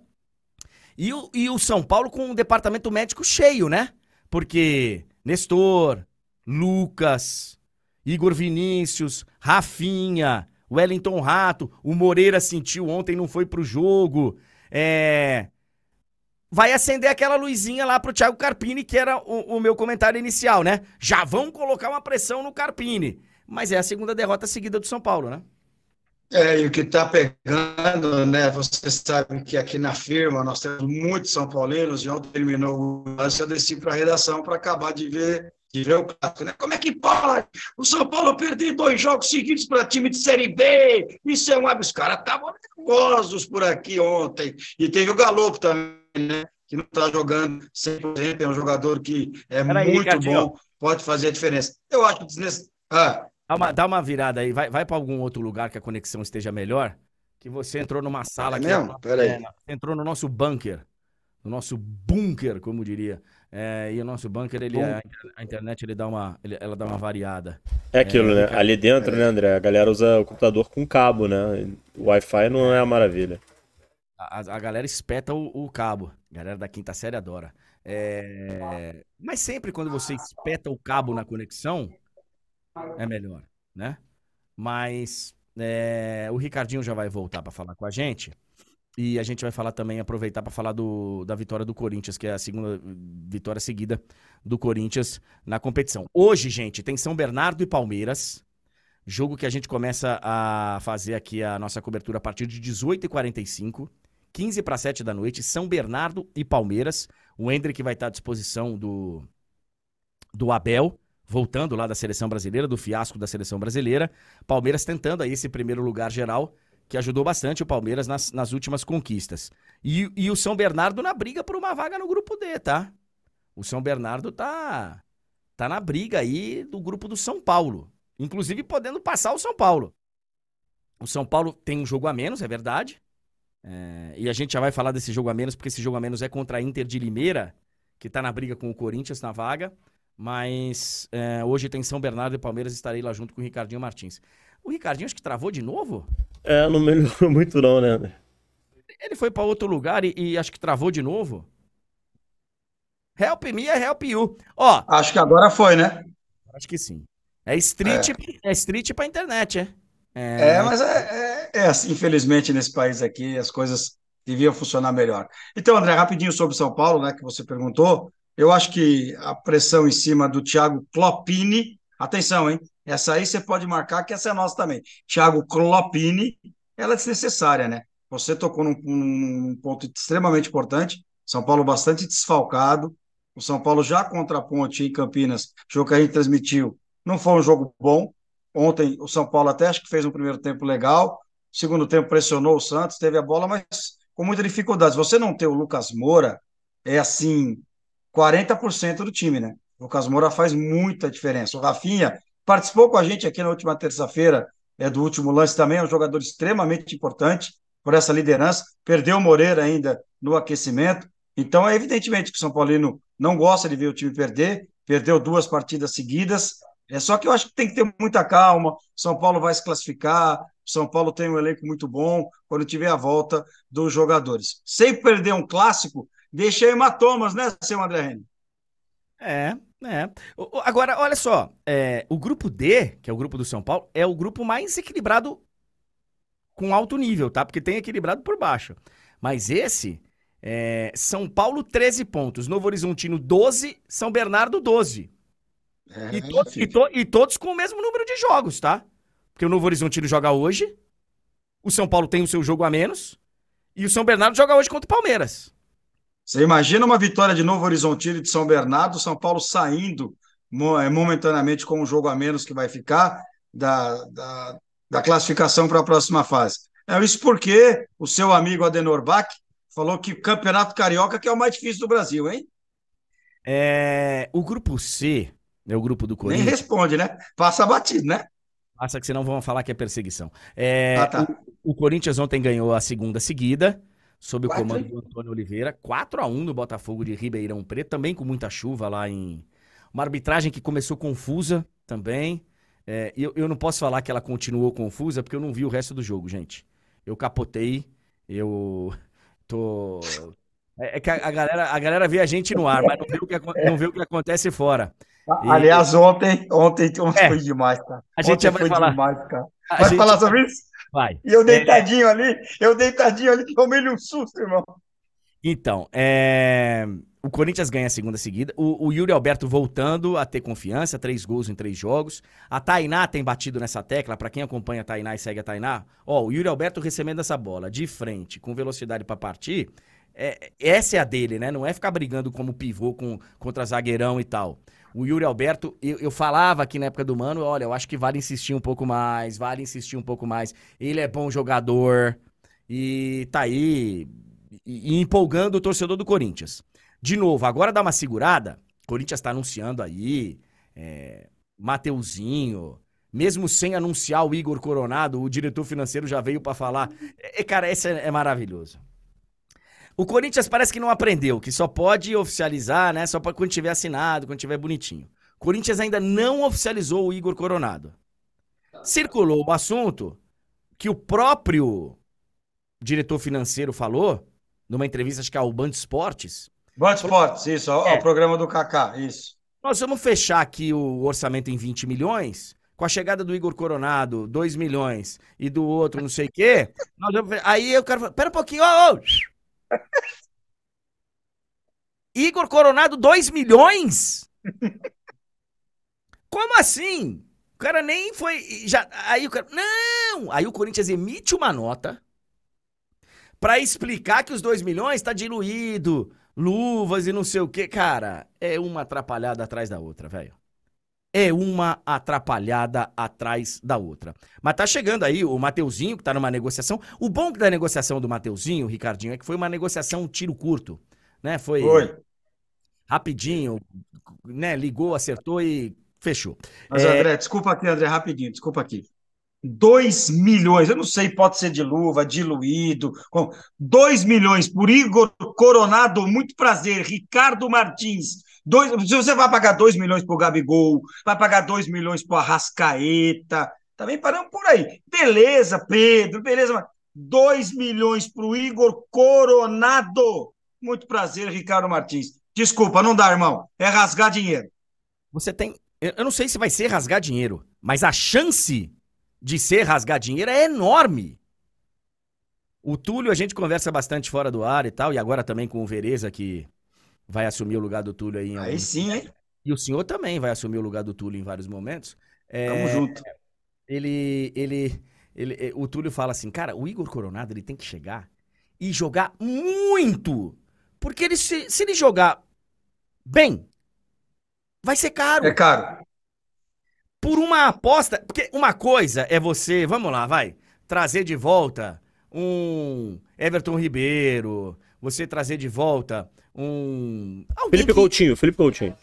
E o, e o São Paulo com o departamento médico cheio, né? Porque Nestor, Lucas, Igor Vinícius, Rafinha, Wellington Rato, o Moreira sentiu ontem, não foi pro jogo. É... Vai acender aquela luzinha lá pro Thiago Carpini, que era o, o meu comentário inicial, né? Já vão colocar uma pressão no Carpini. Mas é a segunda derrota seguida do São Paulo, né? É, e o que está pegando, né? Vocês sabem que aqui na firma nós temos muitos São Paulinos, e ontem terminou o lance, eu desci para a redação para acabar de ver, de ver o clássico, né? Como é que pode? O São Paulo perdeu dois jogos seguidos para time de Série B, isso é um absurdo. Os caras estavam nervosos por aqui ontem, e teve o Galopo também, né? Que não está jogando cem por cento, é um jogador que é Pera muito aí, bom, pode fazer a diferença. Eu acho desnecessário. Ah, Dá uma, dá uma virada aí, vai, vai para algum outro lugar que a conexão esteja melhor, que você entrou numa sala... É aqui, mesmo? Pera aí. Entrou no nosso bunker, no nosso bunker, como diria. É, e o nosso bunker, ele, a, a internet ele dá uma, ele, ela dá uma variada. É aquilo, é, né? Cara, ali dentro, é... né, André? A galera usa o computador com cabo, né? O Wi-Fi não é a maravilha. A, a galera espeta o, o cabo. A galera da quinta série adora. É... Mas sempre quando você espeta o cabo na conexão... É melhor, né? Mas é, o Ricardinho já vai voltar para falar com a gente. E a gente vai falar também, aproveitar para falar do, da vitória do Corinthians, que é a segunda vitória seguida do Corinthians na competição. Hoje, gente, tem São Bernardo e Palmeiras. Jogo que a gente começa a fazer aqui a nossa cobertura a partir de dezoito e quarenta e cinco, quinze para as sete da noite. São Bernardo e Palmeiras. O Hendrick vai estar à disposição do, do Abel. Voltando lá da seleção brasileira, do fiasco da seleção brasileira, Palmeiras tentando aí esse primeiro lugar geral, que ajudou bastante o Palmeiras nas, nas últimas conquistas. E, e o São Bernardo na briga por uma vaga no grupo D, tá? O São Bernardo tá, tá na briga aí do grupo do São Paulo, inclusive podendo passar o São Paulo. O São Paulo tem um jogo a menos, é verdade, é, e a gente já vai falar desse jogo a menos, porque esse jogo a menos é contra a Inter de Limeira, que tá na briga com o Corinthians na vaga. Mas é, hoje tem São Bernardo e Palmeiras, estarei lá junto com o Ricardinho Martins. O Ricardinho acho que travou de novo? É, não melhorou muito não, né, André? Ele foi para outro lugar e, e acho que travou de novo. Help me é help you. Ó, acho que agora foi, né? Acho que sim. É street, é, é street pra internet, é? É, é mas é, é, é assim, infelizmente nesse país aqui as coisas deviam funcionar melhor. Então, André, rapidinho sobre São Paulo, né, que você perguntou. Eu acho que a pressão em cima do Thiago Clopini... Atenção, hein? Essa aí você pode marcar, que essa é nossa também. Thiago Clopini, ela é desnecessária, né? Você tocou num, num ponto extremamente importante. São Paulo bastante desfalcado. O São Paulo já contra a Ponte em Campinas, jogo que a gente transmitiu, não foi um jogo bom. Ontem o São Paulo até acho que fez um primeiro tempo legal. Segundo tempo pressionou o Santos, teve a bola, mas com muita dificuldade. Você não ter o Lucas Moura é assim... quarenta por cento do time, né? O Lucas Moura faz muita diferença. O Rafinha participou com a gente aqui na última terça-feira, é do último lance também, é um jogador extremamente importante por essa liderança. Perdeu o Moreira ainda no aquecimento. Então, é evidentemente que o São Paulino não gosta de ver o time perder. Perdeu duas partidas seguidas. É só que eu acho que tem que ter muita calma. O São Paulo vai se classificar. O São Paulo tem um elenco muito bom quando tiver a volta dos jogadores. Sem perder um clássico, deixei hematomas, né, seu André Henning? É, é. Agora, olha só, é, o grupo D, que é o grupo do São Paulo, é o grupo mais equilibrado com alto nível, tá? Porque tem equilibrado por baixo. Mas esse, é, São Paulo treze pontos, Novo Horizontino doze, São Bernardo doze. É, e, todos, e, to, e todos com o mesmo número de jogos, tá? Porque o Novo Horizontino joga hoje, o São Paulo tem o seu jogo a menos, e o São Bernardo joga hoje contra o Palmeiras. Você imagina uma vitória de Novo Horizontino e de São Bernardo, São Paulo saindo momentaneamente com um jogo a menos que vai ficar da, da, da classificação para a próxima fase. É isso porque o seu amigo Adenor Bach falou que o Campeonato Carioca que é o mais difícil do Brasil, hein? É, o grupo C, é o grupo do Corinthians... Nem responde, né? Passa batido, né? Passa que senão vão falar que é perseguição. É, ah, tá. o, o Corinthians ontem ganhou a segunda seguida, sob o Quatro. comando do Antônio Oliveira. quatro a um no Botafogo de Ribeirão Preto, também com muita chuva lá em... Uma arbitragem que começou confusa também. É, eu, eu não posso falar que ela continuou confusa, porque eu não vi o resto do jogo, gente. Eu capotei, eu tô... É, é que a, a, galera, a galera vê a gente no ar, mas não vê o que, não vê o que acontece fora. E... Aliás, ontem, ontem, ontem é. foi demais, cara. A gente ontem já vai foi falar. demais, cara. A vai gente... falar sobre isso? Vai. E eu deitadinho é... ali, eu deitadinho ali, tomei-lhe um susto, irmão. Então, é... o Corinthians ganha a segunda seguida, o, o Yuri Alberto voltando a ter confiança, três gols em três jogos, a Tainá tem batido nessa tecla, pra quem acompanha a Tainá e segue a Tainá, ó, o Yuri Alberto recebendo essa bola de frente, com velocidade pra partir, é, essa é a dele, né, não é ficar brigando como pivô com, contra zagueirão e tal. O Yuri Alberto, eu, eu falava aqui na época do Mano, olha, eu acho que vale insistir um pouco mais, vale insistir um pouco mais. Ele é bom jogador e tá aí e, e empolgando o torcedor do Corinthians. De novo, agora dá uma segurada, o Corinthians tá anunciando aí, é, Mateuzinho, mesmo sem anunciar o Igor Coronado, o diretor financeiro já veio pra falar. É, cara, esse é, é maravilhoso. O Corinthians parece que não aprendeu, que só pode oficializar, né? Só quando tiver assinado, quando tiver bonitinho. O Corinthians ainda não oficializou o Igor Coronado. Circulou o assunto que o próprio diretor financeiro falou, numa entrevista, acho que ao Band Esportes. Band Esportes, isso, é. ó, o programa do Kaká, isso. Nós vamos fechar aqui o orçamento em vinte milhões... Com a chegada do Igor Coronado, dois milhões... E do outro, não sei o quê... Nós vamos... Aí eu quero falar... Pera um pouquinho, ó... ó. Igor Coronado, dois milhões? Como assim? O cara nem foi... Já, aí o cara... Não! Aí o Corinthians emite uma nota pra explicar que os dois milhões tá diluído, luvas e não sei o quê. Cara, é uma atrapalhada atrás da outra, velho. É uma atrapalhada atrás da outra. Mas tá chegando aí o Mateuzinho, que tá numa negociação. O bom da negociação do Mateuzinho, Ricardinho, é que foi uma negociação um tiro curto, né? Foi, foi. rapidinho, né? Ligou, acertou e fechou. Mas, é... André, desculpa aqui, André, rapidinho, desculpa aqui. dois milhões, eu não sei, pode ser de luva, diluído. dois milhões por Igor Coronado, muito prazer, Ricardo Martins. Dois, se você vai pagar dois milhões pro Gabigol, vai pagar dois milhões pro Arrascaeta, também paramos por aí. Beleza, Pedro, beleza, mas dois milhões pro Igor Coronado. Muito prazer, Ricardo Martins. Desculpa, não dá, irmão. É rasgar dinheiro. Você tem... Eu não sei se vai ser rasgar dinheiro, mas a chance de ser rasgar dinheiro é enorme. O Túlio, a gente conversa bastante fora do ar e tal, e agora também com o Vereza, que... vai assumir o lugar do Túlio aí. Em aí algum... sim, hein? E o senhor também vai assumir o lugar do Túlio em vários momentos. É... Tamo junto. Ele, ele, ele, o Túlio fala assim, cara, o Igor Coronado, ele tem que chegar e jogar muito. Porque ele, se, se ele jogar bem, vai ser caro. É caro. Por uma aposta, porque uma coisa é você, vamos lá, vai, trazer de volta um Everton Ribeiro, você trazer de volta... Um. Alguém Felipe que... Coutinho, Felipe Coutinho.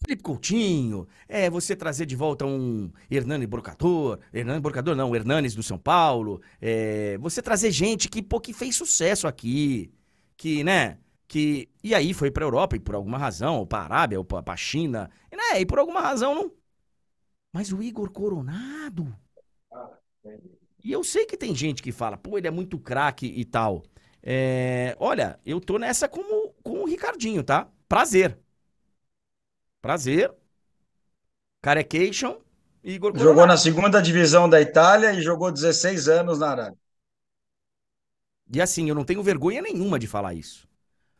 Felipe Coutinho, é você trazer de volta um Hernani Brocador, Hernani Brocador não, Hernanes do São Paulo, é, você trazer gente que, pô, que fez sucesso aqui, que, né, que, e aí foi pra Europa, e por alguma razão, ou pra Arábia, ou pra, pra China, e, né, e por alguma razão não. Mas o Igor Coronado. E eu sei que tem gente que fala, pô, ele é muito craque e tal. É, olha, eu tô nessa como, com o Ricardinho, tá? Prazer. Prazer. Carecation. Igor Coronado. Jogou na segunda divisão da Itália e jogou dezesseis anos na Arábia. E assim, eu não tenho vergonha nenhuma de falar isso.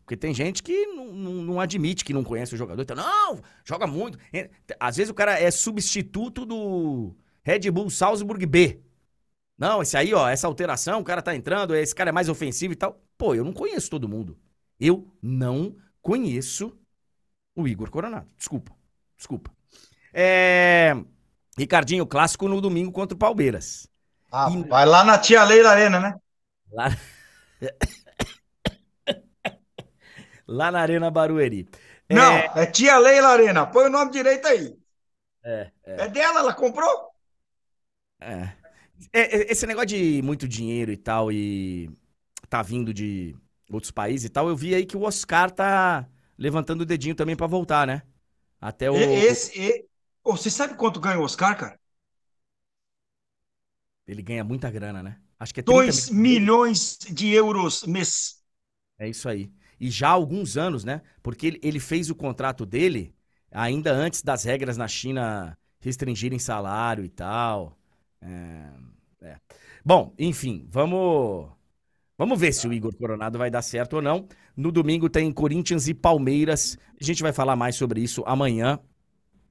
Porque tem gente que não, não, não admite que não conhece o jogador. Então, não, joga muito. Às vezes o cara é substituto do Red Bull Salzburg B. Não, esse aí, ó, essa alteração, o cara tá entrando, esse cara é mais ofensivo e tal. Pô, eu não conheço todo mundo. Eu não conheço o Igor Coronado. Desculpa, desculpa. É... Ricardinho, clássico no domingo contra o Palmeiras. Ah, e... vai lá na Tia Leila Arena, né? Lá, lá na Arena Barueri. Não, é... é Tia Leila Arena. Põe o nome direito aí. É, é. É dela, ela comprou? É. Esse negócio de muito dinheiro e tal, e tá vindo de outros países e tal, eu vi aí que o Oscar tá levantando o dedinho também pra voltar, né? Até o... Esse, e... oh, você sabe quanto ganha o Oscar, cara? Ele ganha muita grana, né? Acho que é dois milhões de euros mês. É isso aí. E já há alguns anos, né? Porque ele, ele fez o contrato dele ainda antes das regras na China restringirem salário e tal. É, é. Bom, enfim, vamos, vamos ver se o Igor Coronado vai dar certo ou não. No domingo tem Corinthians e Palmeiras. A gente vai falar mais sobre isso amanhã.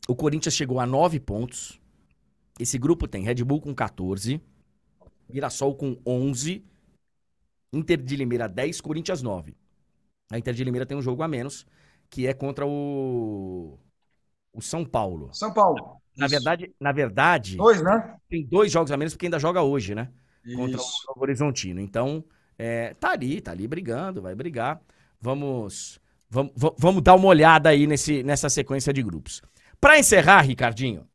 O Corinthians chegou a nove pontos. Esse grupo tem Red Bull com catorze, Mirassol com onze, Inter de Limeira dez, Corinthians nove. A Inter de Limeira tem um jogo a menos, que é contra o, o São Paulo. São Paulo. Na verdade, na verdade, dois, né? Tem dois jogos a menos, porque ainda joga hoje, né? Isso. Contra o Novo Horizontino. Então, é, tá ali, tá ali brigando, vai brigar. Vamos, vamos, vamos dar uma olhada aí nesse, nessa sequência de grupos. Pra encerrar, Ricardinho,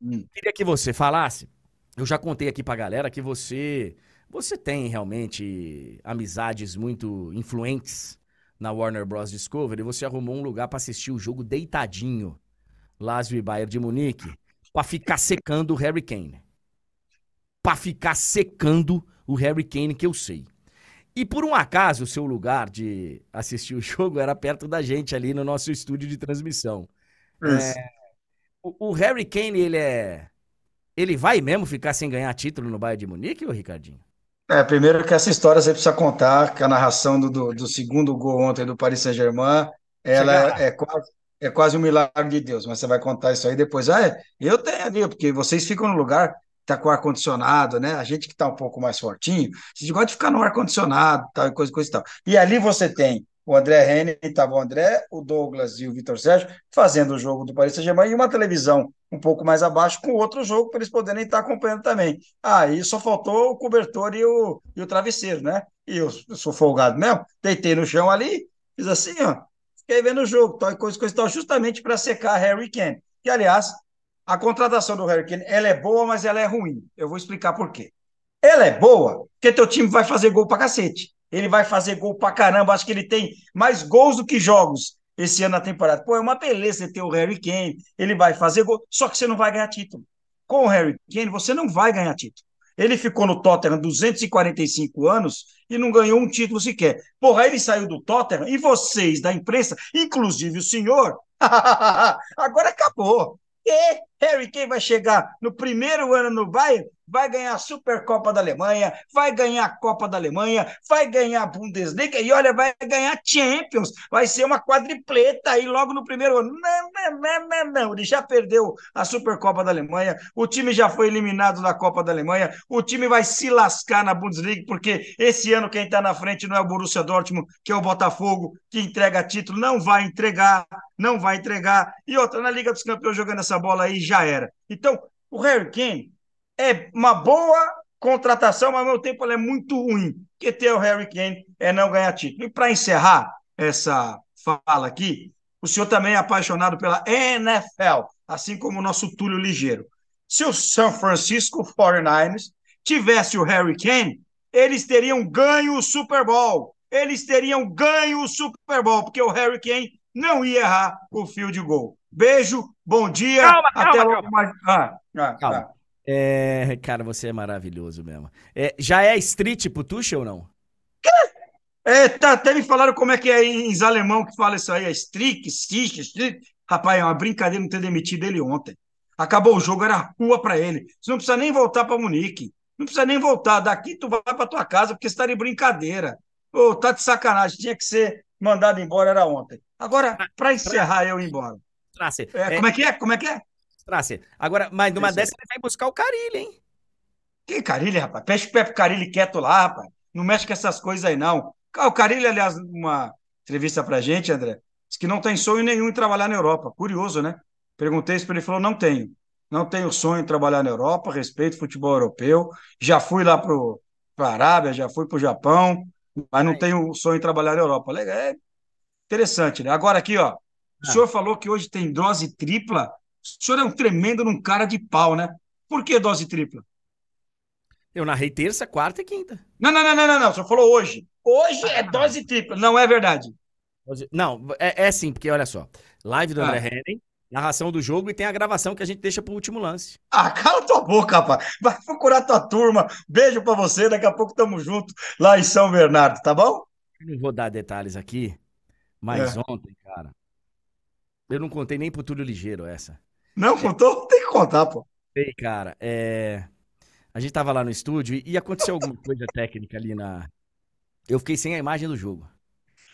hum. queria que você falasse, eu já contei aqui pra galera que você, você tem realmente amizades muito influentes na Warner Bros. Discovery, você arrumou um lugar pra assistir o jogo deitadinho, Lazio e Bayern de Munique, pra ficar secando o Harry Kane. Pra ficar secando o Harry Kane, que eu sei. E por um acaso, o seu lugar de assistir o jogo era perto da gente ali no nosso estúdio de transmissão. É, o, o Harry Kane, ele é... Ele vai mesmo ficar sem ganhar título no Bayern de Munique, ô Ricardinho? É, primeiro que essa história você precisa contar, que a narração do, do, do segundo gol ontem do Paris Saint-Germain, ela é, é quase... É quase um milagre de Deus, mas você vai contar isso aí depois. Ah, é, eu tenho, porque vocês ficam no lugar que está com ar-condicionado, né? A gente que está um pouco mais fortinho, a gente gosta de ficar no ar-condicionado, tal, e coisa, coisa e tal. E ali você tem o André Henning, estava o André, o Douglas e o Vitor Sérgio fazendo o jogo do Paris Saint-Germain e uma televisão um pouco mais abaixo com outro jogo para eles poderem estar acompanhando também. Aí ah, só faltou o cobertor e o, e o travesseiro, né? E eu, eu sou folgado mesmo, deitei no chão ali, fiz assim, ó. Fiquei vendo o jogo, tal e coisa, coisa e tal, justamente para secar Harry Kane. E, aliás, a contratação do Harry Kane, ela é boa, mas ela é ruim. Eu vou explicar por quê. Ela é boa porque teu time vai fazer gol pra cacete. Ele vai fazer gol pra caramba. Acho que ele tem mais gols do que jogos esse ano na temporada. Pô, é uma beleza ter o Harry Kane. Ele vai fazer gol, só que você não vai ganhar título. Com o Harry Kane, você não vai ganhar título. Ele ficou no Tottenham duzentos e quarenta e cinco anos e não ganhou um título sequer. Porra, ele saiu do Tottenham e vocês da imprensa, inclusive o senhor, agora acabou. E Harry Kane vai chegar no primeiro ano no Bayern, vai ganhar a Supercopa da Alemanha, vai ganhar a Copa da Alemanha, vai ganhar a Bundesliga e, olha, vai ganhar Champions. Vai ser uma quadripleta aí logo no primeiro ano. Não, não, não, não, não. Ele já perdeu a Supercopa da Alemanha, o time já foi eliminado da Copa da Alemanha, o time vai se lascar na Bundesliga, porque esse ano quem está na frente não é o Borussia Dortmund, que é o Botafogo, que entrega título. Não vai entregar, não vai entregar. E outra, na Liga dos Campeões jogando essa bola aí, já era. Então, o Harry Kane é uma boa contratação, mas ao mesmo tempo ela é muito ruim, porque ter o Harry Kane é não ganhar título. E para encerrar essa fala aqui, o senhor também é apaixonado pela N F L, assim como o nosso Túlio Ligeiro. Se o San Francisco forty-niners tivesse o Harry Kane, eles teriam ganho o Super Bowl. Eles teriam ganho o Super Bowl, porque o Harry Kane não ia errar o field goal. Beijo, bom dia. Calma, até calma, logo calma. Mais... Ah, ah, calma. Ah. É, cara, você é maravilhoso mesmo. É, já é street pro Tuchel ou não? É, tá, até me falaram como é que é em, em alemão que fala isso aí, é street, street, street. Rapaz, é uma brincadeira não ter demitido ele ontem. Acabou o jogo, era rua pra ele. Você não precisa nem voltar pra Munique. Não precisa nem voltar. Daqui tu vai pra tua casa porque você tá de brincadeira. Ô, tá de sacanagem. Tinha que ser mandado embora, era ontem. Agora, pra encerrar eu ir embora. É, como é que é? Como é que é? Tracer. Agora, mas numa dessa ele vai buscar o Carille, hein? Que Carille, rapaz? Peste o pé pro Carille quieto lá, rapaz. Não mexe com essas coisas aí, não. O Carille, aliás, numa entrevista pra gente, André, disse que não tem sonho nenhum em trabalhar na Europa. Curioso, né? Perguntei isso pra ele, ele falou, não tenho. Não tenho sonho em trabalhar na Europa, respeito futebol europeu. Já fui lá pro, pra Arábia, já fui pro Japão, mas não é. Tenho sonho em trabalhar na Europa. Legal, é interessante, né? Agora aqui, ó, o é. senhor falou que hoje tem dose tripla. O senhor é um tremendo num cara de pau, né? Por que dose tripla? Eu narrei terça, quarta e quinta. Não, não, não, não, não, não. Você falou hoje. Hoje é dose tripla. Não é verdade. Não, é, é sim, porque olha só. Live do ah. André Henning, narração do jogo e tem a gravação que a gente deixa pro último lance. Ah, cala tua boca, rapaz. Vai procurar tua turma. Beijo pra você. Daqui a pouco tamo junto lá em São Bernardo, tá bom? Eu não vou dar detalhes aqui, mas é. ontem, cara, eu não contei nem pro Túlio Ligeiro essa. Não contou? É. Tem que contar, pô. Sei, cara. É... A gente tava lá no estúdio e, e aconteceu alguma coisa técnica ali na... Eu fiquei sem a imagem do jogo.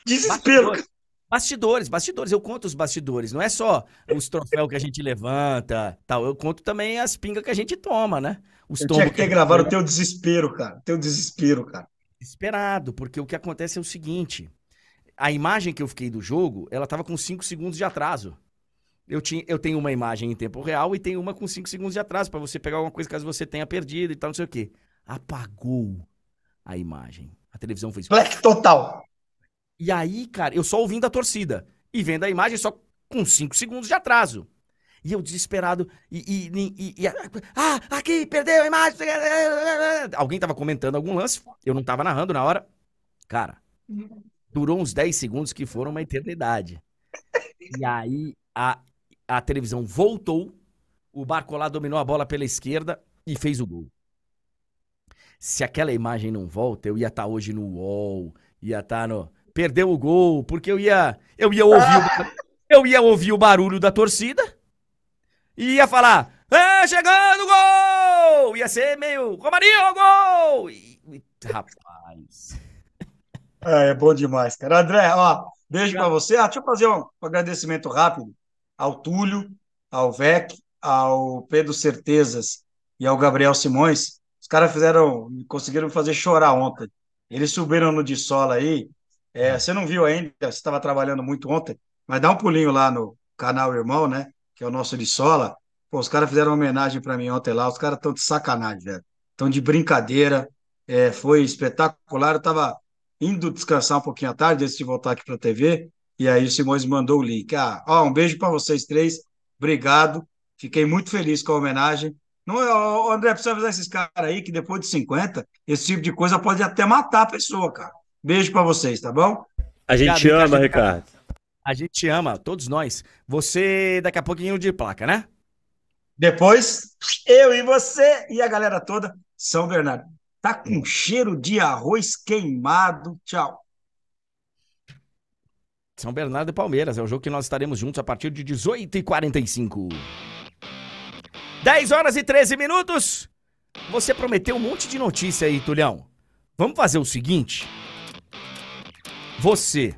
Desespero. Bastidores, bastidores, bastidores. Eu conto os bastidores. Não é só os troféus que a gente levanta, tal. Eu conto também as pingas que a gente toma, né? Os eu tinha que ter que gravado o teu desespero, cara. O teu desespero, cara. Desesperado, porque o que acontece é o seguinte. A imagem que eu fiquei do jogo, ela tava com cinco segundos de atraso. Eu, tinha, eu tenho uma imagem em tempo real e tenho uma com cinco segundos de atraso, pra você pegar alguma coisa caso você tenha perdido e tal, não sei o quê. Apagou a imagem. A televisão fez... Black total! E aí, cara, eu só ouvindo a torcida e vendo a imagem só com cinco segundos de atraso. E eu desesperado e... e, e, e ah, aqui, perdeu a imagem! Alguém tava comentando algum lance, eu não tava narrando na hora. Cara, durou uns dez segundos que foram uma eternidade. E aí, a... A televisão voltou, o Barcolá dominou a bola pela esquerda e fez o gol. Se aquela imagem não volta, eu ia estar tá hoje no U O L, ia estar tá no... Perdeu o gol, porque eu ia, eu ia, ouvir, ah! o, eu ia ouvir o barulho da torcida e ia falar, é, chegando o gol! Ia ser meio, Romarinho, gol! E, e, rapaz... É, é bom demais, cara. André, ó, beijo pra você. Ah, deixa eu fazer um agradecimento rápido ao Túlio, ao Vec, ao Pedro Certezas e ao Gabriel Simões. Os caras fizeram, conseguiram me fazer chorar ontem. Eles subiram no Dissola aí. É, você não viu ainda, você estava trabalhando muito ontem, mas dá um pulinho lá no canal Irmão, né? Que é o nosso Dissola. Pô, os caras fizeram uma homenagem para mim ontem lá. Os caras estão de sacanagem, velho. Estão de brincadeira. É, foi espetacular. Eu estava indo descansar um pouquinho à tarde, antes de voltar aqui para a T V. E aí o Simões mandou o link. Ah, ó, um beijo para vocês três. Obrigado. Fiquei muito feliz com a homenagem. Não, André, precisa avisar esses caras aí que depois de cinquenta, esse tipo de coisa pode até matar a pessoa, cara. Beijo para vocês, tá bom? A gente Ricardo, te ama, a gente, Ricardo. A gente te ama, todos nós. Você daqui a pouquinho de placa, né? Depois, eu e você e a galera toda, São Bernardo. Tá com cheiro de arroz queimado. Tchau. São Bernardo e Palmeiras, é o jogo que nós estaremos juntos a partir de dezoito e quarenta e cinco. dez horas e treze minutos. Você prometeu um monte de notícia aí, Tulhão. Vamos fazer o seguinte. Você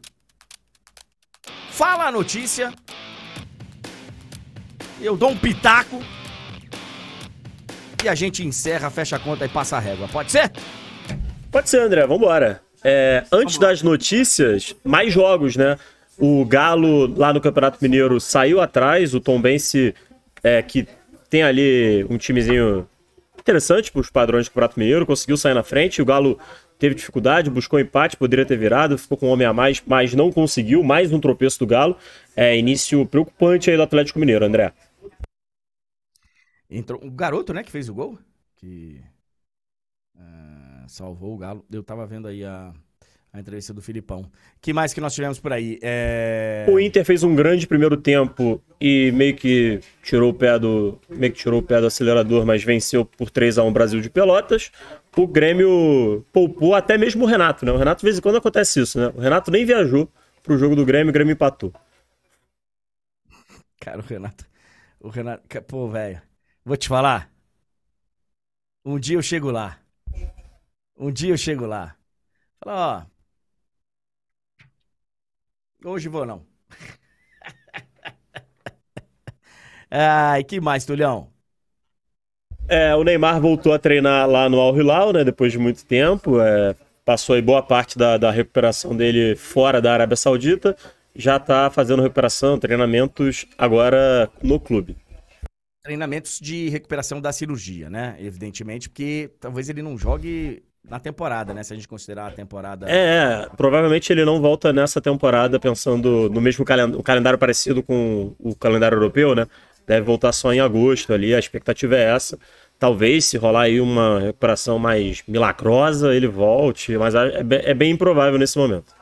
fala a notícia. Eu dou um pitaco. E a gente encerra, fecha a conta e passa a régua. Pode ser? Pode ser, André. Vambora. É, antes das notícias, mais jogos, né? O Galo, lá no Campeonato Mineiro, saiu atrás. O Tombense, é, que tem ali um timezinho interessante para os padrões do Campeonato Mineiro, conseguiu sair na frente. O Galo teve dificuldade, buscou empate, poderia ter virado, ficou com um homem a mais, mas não conseguiu. Mais um tropeço do Galo. É, início preocupante aí do Atlético Mineiro, André. Entrou o garoto, né, que fez o gol? Que... salvou o Galo. Eu tava vendo aí a, a entrevista do Filipão. Que mais que nós tivemos por aí? É... O Inter fez um grande primeiro tempo e meio que tirou o pé do, meio que tirou o pé do acelerador, mas venceu por três a um o Brasil de Pelotas. O Grêmio poupou até mesmo o Renato, né? O Renato, de vez em quando, acontece isso, né? O Renato nem viajou pro jogo do Grêmio, o Grêmio empatou. Cara, o Renato... O Renato... Pô, velho. Vou te falar. Um dia eu chego lá. Um dia eu chego lá. Fala, ó. Hoje vou não. Ai, que mais, Tulhão? É, o Neymar voltou a treinar lá no Al Hilal, né? Depois de muito tempo. É, passou aí boa parte da, da recuperação dele fora da Arábia Saudita. Já tá fazendo recuperação, treinamentos agora no clube. Treinamentos de recuperação da cirurgia, né? Evidentemente, porque talvez ele não jogue... Na temporada, né? Se a gente considerar a temporada... É, provavelmente ele não volta nessa temporada pensando no mesmo calendário, um calendário parecido com o calendário europeu, né? Deve voltar só em agosto ali, a expectativa é essa. Talvez, se rolar aí uma recuperação mais milagrosa, ele volte, mas é bem improvável nesse momento.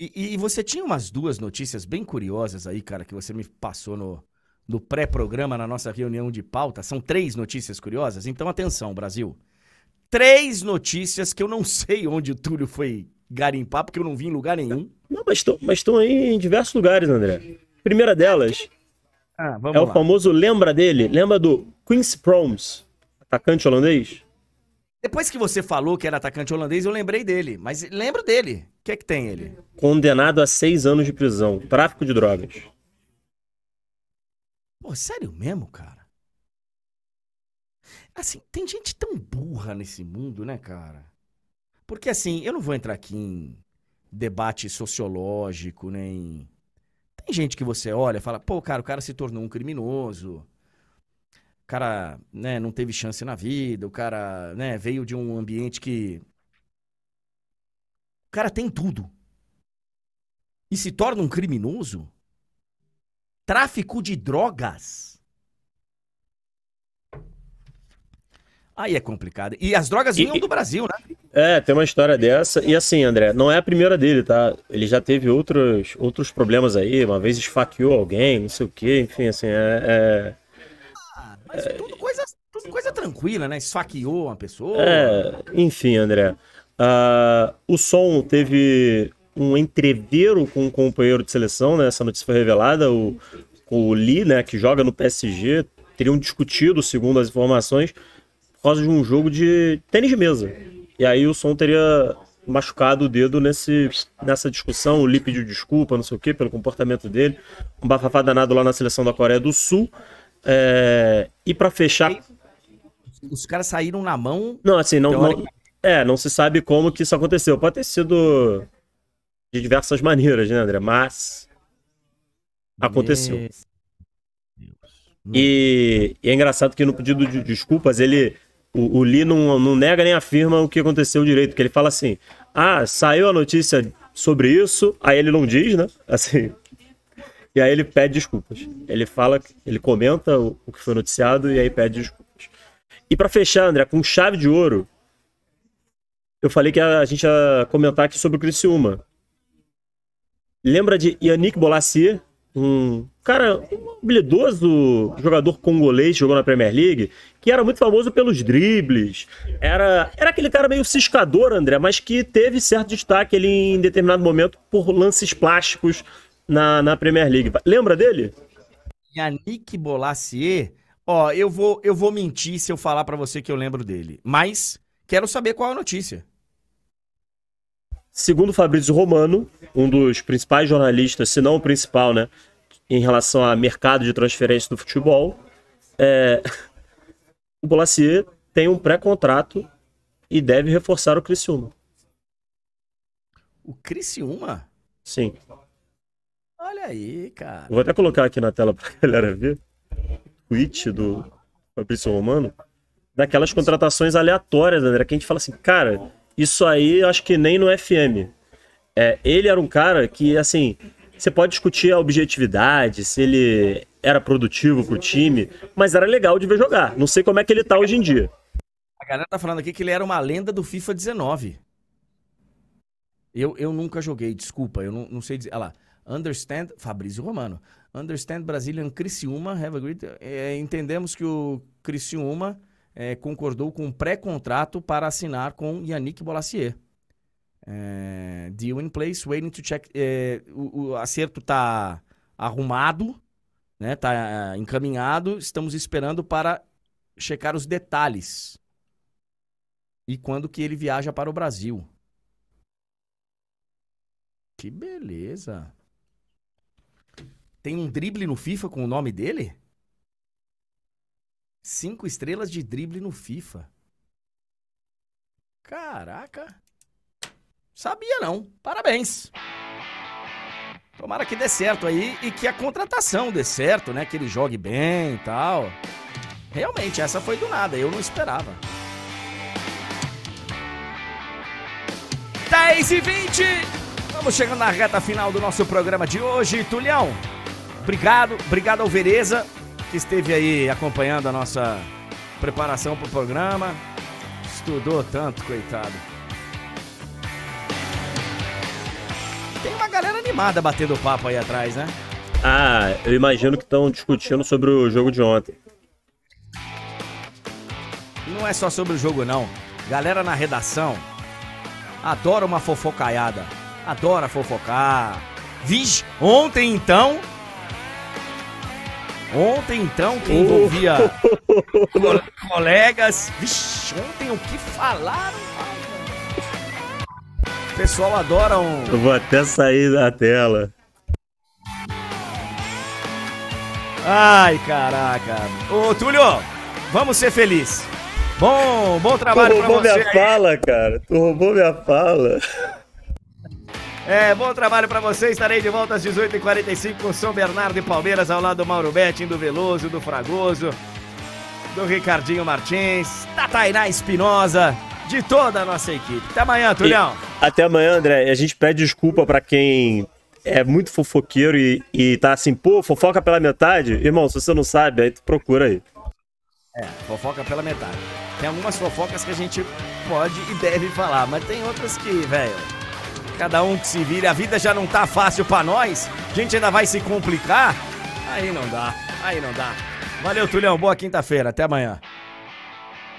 E, e você tinha umas duas notícias bem curiosas aí, cara, que você me passou no, no pré-programa, na nossa reunião de pauta. São três notícias curiosas, então atenção, Brasil. Três notícias que eu não sei onde o Túlio foi garimpar, porque eu não vi em lugar nenhum. Não, mas estão mas estão aí em diversos lugares, André. Primeira delas ah, vamos é lá. O famoso lembra dele, lembra do Quincy Promes, atacante holandês? Depois que você falou que era atacante holandês, eu lembrei dele, mas lembro dele. O que é que tem ele? Condenado a seis anos de prisão, tráfico de drogas. Pô, sério mesmo, cara? Assim, tem gente tão burra nesse mundo, né, cara? Porque assim, eu não vou entrar aqui em debate sociológico, nem... Tem gente que você olha e fala, pô, cara, o cara se tornou um criminoso... O cara, né, não teve chance na vida, o cara, né, veio de um ambiente que... O cara tem tudo. E se torna um criminoso? Tráfico de drogas? Aí é complicado. E as drogas vinham e, do Brasil, né? É, tem uma história dessa. E assim, André, não é a primeira dele, tá? Ele já teve outros, outros problemas aí. Uma vez esfaqueou alguém, não sei o quê. Enfim, assim, é... é... Mas tudo coisa, tudo coisa tranquila, né? Esfaqueou uma pessoa. É, enfim, André. Uh, o Som teve um entreveiro com um companheiro de seleção, né? Essa notícia foi revelada. O, o Lee, né, que joga no P S G, teriam discutido, segundo as informações, por causa de um jogo de tênis de mesa. E aí o Som teria machucado o dedo nesse, nessa discussão. O Lee pediu desculpa, não sei o quê, pelo comportamento dele. Um bafafá danado lá na seleção da Coreia do Sul. É, e pra fechar... Os caras saíram na mão... Não, assim, não, não... É, não se sabe como que isso aconteceu. Pode ter sido de diversas maneiras, né, André? Mas... aconteceu. Meu Deus. E, e é engraçado que no pedido de desculpas, ele... O, o Lee não, não nega nem afirma o que aconteceu direito. Porque ele fala assim... Ah, saiu a notícia sobre isso. Aí ele não diz, né? Assim... E aí ele pede desculpas. Ele fala, ele comenta o, o que foi noticiado e aí pede desculpas. E pra fechar, André, com chave de ouro, eu falei que a, a gente ia comentar aqui sobre o Criciúma. Lembra de Yannick Bolasie? Um cara, um habilidoso jogador congolês que jogou na Premier League, que era muito famoso pelos dribles. Era, era aquele cara meio ciscador, André, mas que teve certo destaque ali em determinado momento por lances plásticos Na, na Premier League. Lembra dele? Yannick Bolasie? Ó, eu vou, eu vou mentir se eu falar pra você que eu lembro dele. Mas quero saber qual é a notícia. Segundo Fabrício Romano, um dos principais jornalistas, se não o principal, né, em relação ao mercado de transferência do futebol, é... o Bolasie tem um pré-contrato e deve reforçar o Criciúma. O Criciúma? Sim. Olha aí, cara. Vou até colocar aqui na tela pra galera ver. Tweet do Fabrício Romano. Daquelas contratações aleatórias, André, que a gente fala assim, cara, isso aí acho que nem no F M. É, ele era um cara que, assim, você pode discutir a objetividade, se ele era produtivo pro time, mas era legal de ver jogar. Não sei como é que ele tá hoje em dia. A galera tá falando aqui que ele era uma lenda do FIFA dezenove. Eu, eu nunca joguei, desculpa, eu não, não sei dizer. Olha lá. Understand, Fabrício Romano, Understand Brazilian Criciúma, have agreed, é, entendemos que o Criciúma é, concordou com um pré-contrato para assinar com Yannick Bolasie. É, deal in place, waiting to check, é, o, o acerto está arrumado, né, tá encaminhado, estamos esperando para checar os detalhes. E quando que ele viaja para o Brasil? Que beleza! Tem um drible no FIFA com o nome dele? Cinco estrelas de drible no FIFA. Caraca. Sabia não. Parabéns. Tomara que dê certo aí e que a contratação dê certo, né? Que ele jogue bem e tal. Realmente, essa foi do nada. Eu não esperava. dez e vinte. Vamos chegando na reta final do nosso programa de hoje, Tulião. Obrigado, obrigado ao Vereza, que esteve aí acompanhando a nossa preparação pro programa. Estudou tanto, coitado. Tem uma galera animada batendo papo aí atrás, né? Ah, eu imagino que estão discutindo sobre o jogo de ontem. Não é só sobre o jogo, não. Galera na redação adora uma fofocaiada. Adora fofocar. Vixe, ontem então... Ontem então, que envolvia co- colegas... Vixe, ontem o que falaram? O pessoal adora um... Eu vou até sair da tela. Ai, caraca. Ô, Túlio, vamos ser felizes. Bom, bom trabalho pra você. Tu roubou minha fala, cara. Tu roubou minha fala. É, bom trabalho pra você. Estarei de volta às dezoito e quarenta e cinco com São Bernardo e Palmeiras, ao lado do Mauro Betting, do Veloso, do Fragoso, do Ricardinho Martins, da Tainá Espinosa, de toda a nossa equipe. Até amanhã, Tulhão. E até amanhã, André. A gente pede desculpa pra quem é muito fofoqueiro e, e tá assim, pô, fofoca pela metade. Irmão, se você não sabe, aí tu procura aí. É, fofoca pela metade. Tem algumas fofocas que a gente pode e deve falar, mas tem outras que, velho... Cada um que se vire, a vida já não tá fácil pra nós, a gente ainda vai se complicar, aí não dá, aí não dá. Valeu, Tulhão, boa quinta-feira, até amanhã.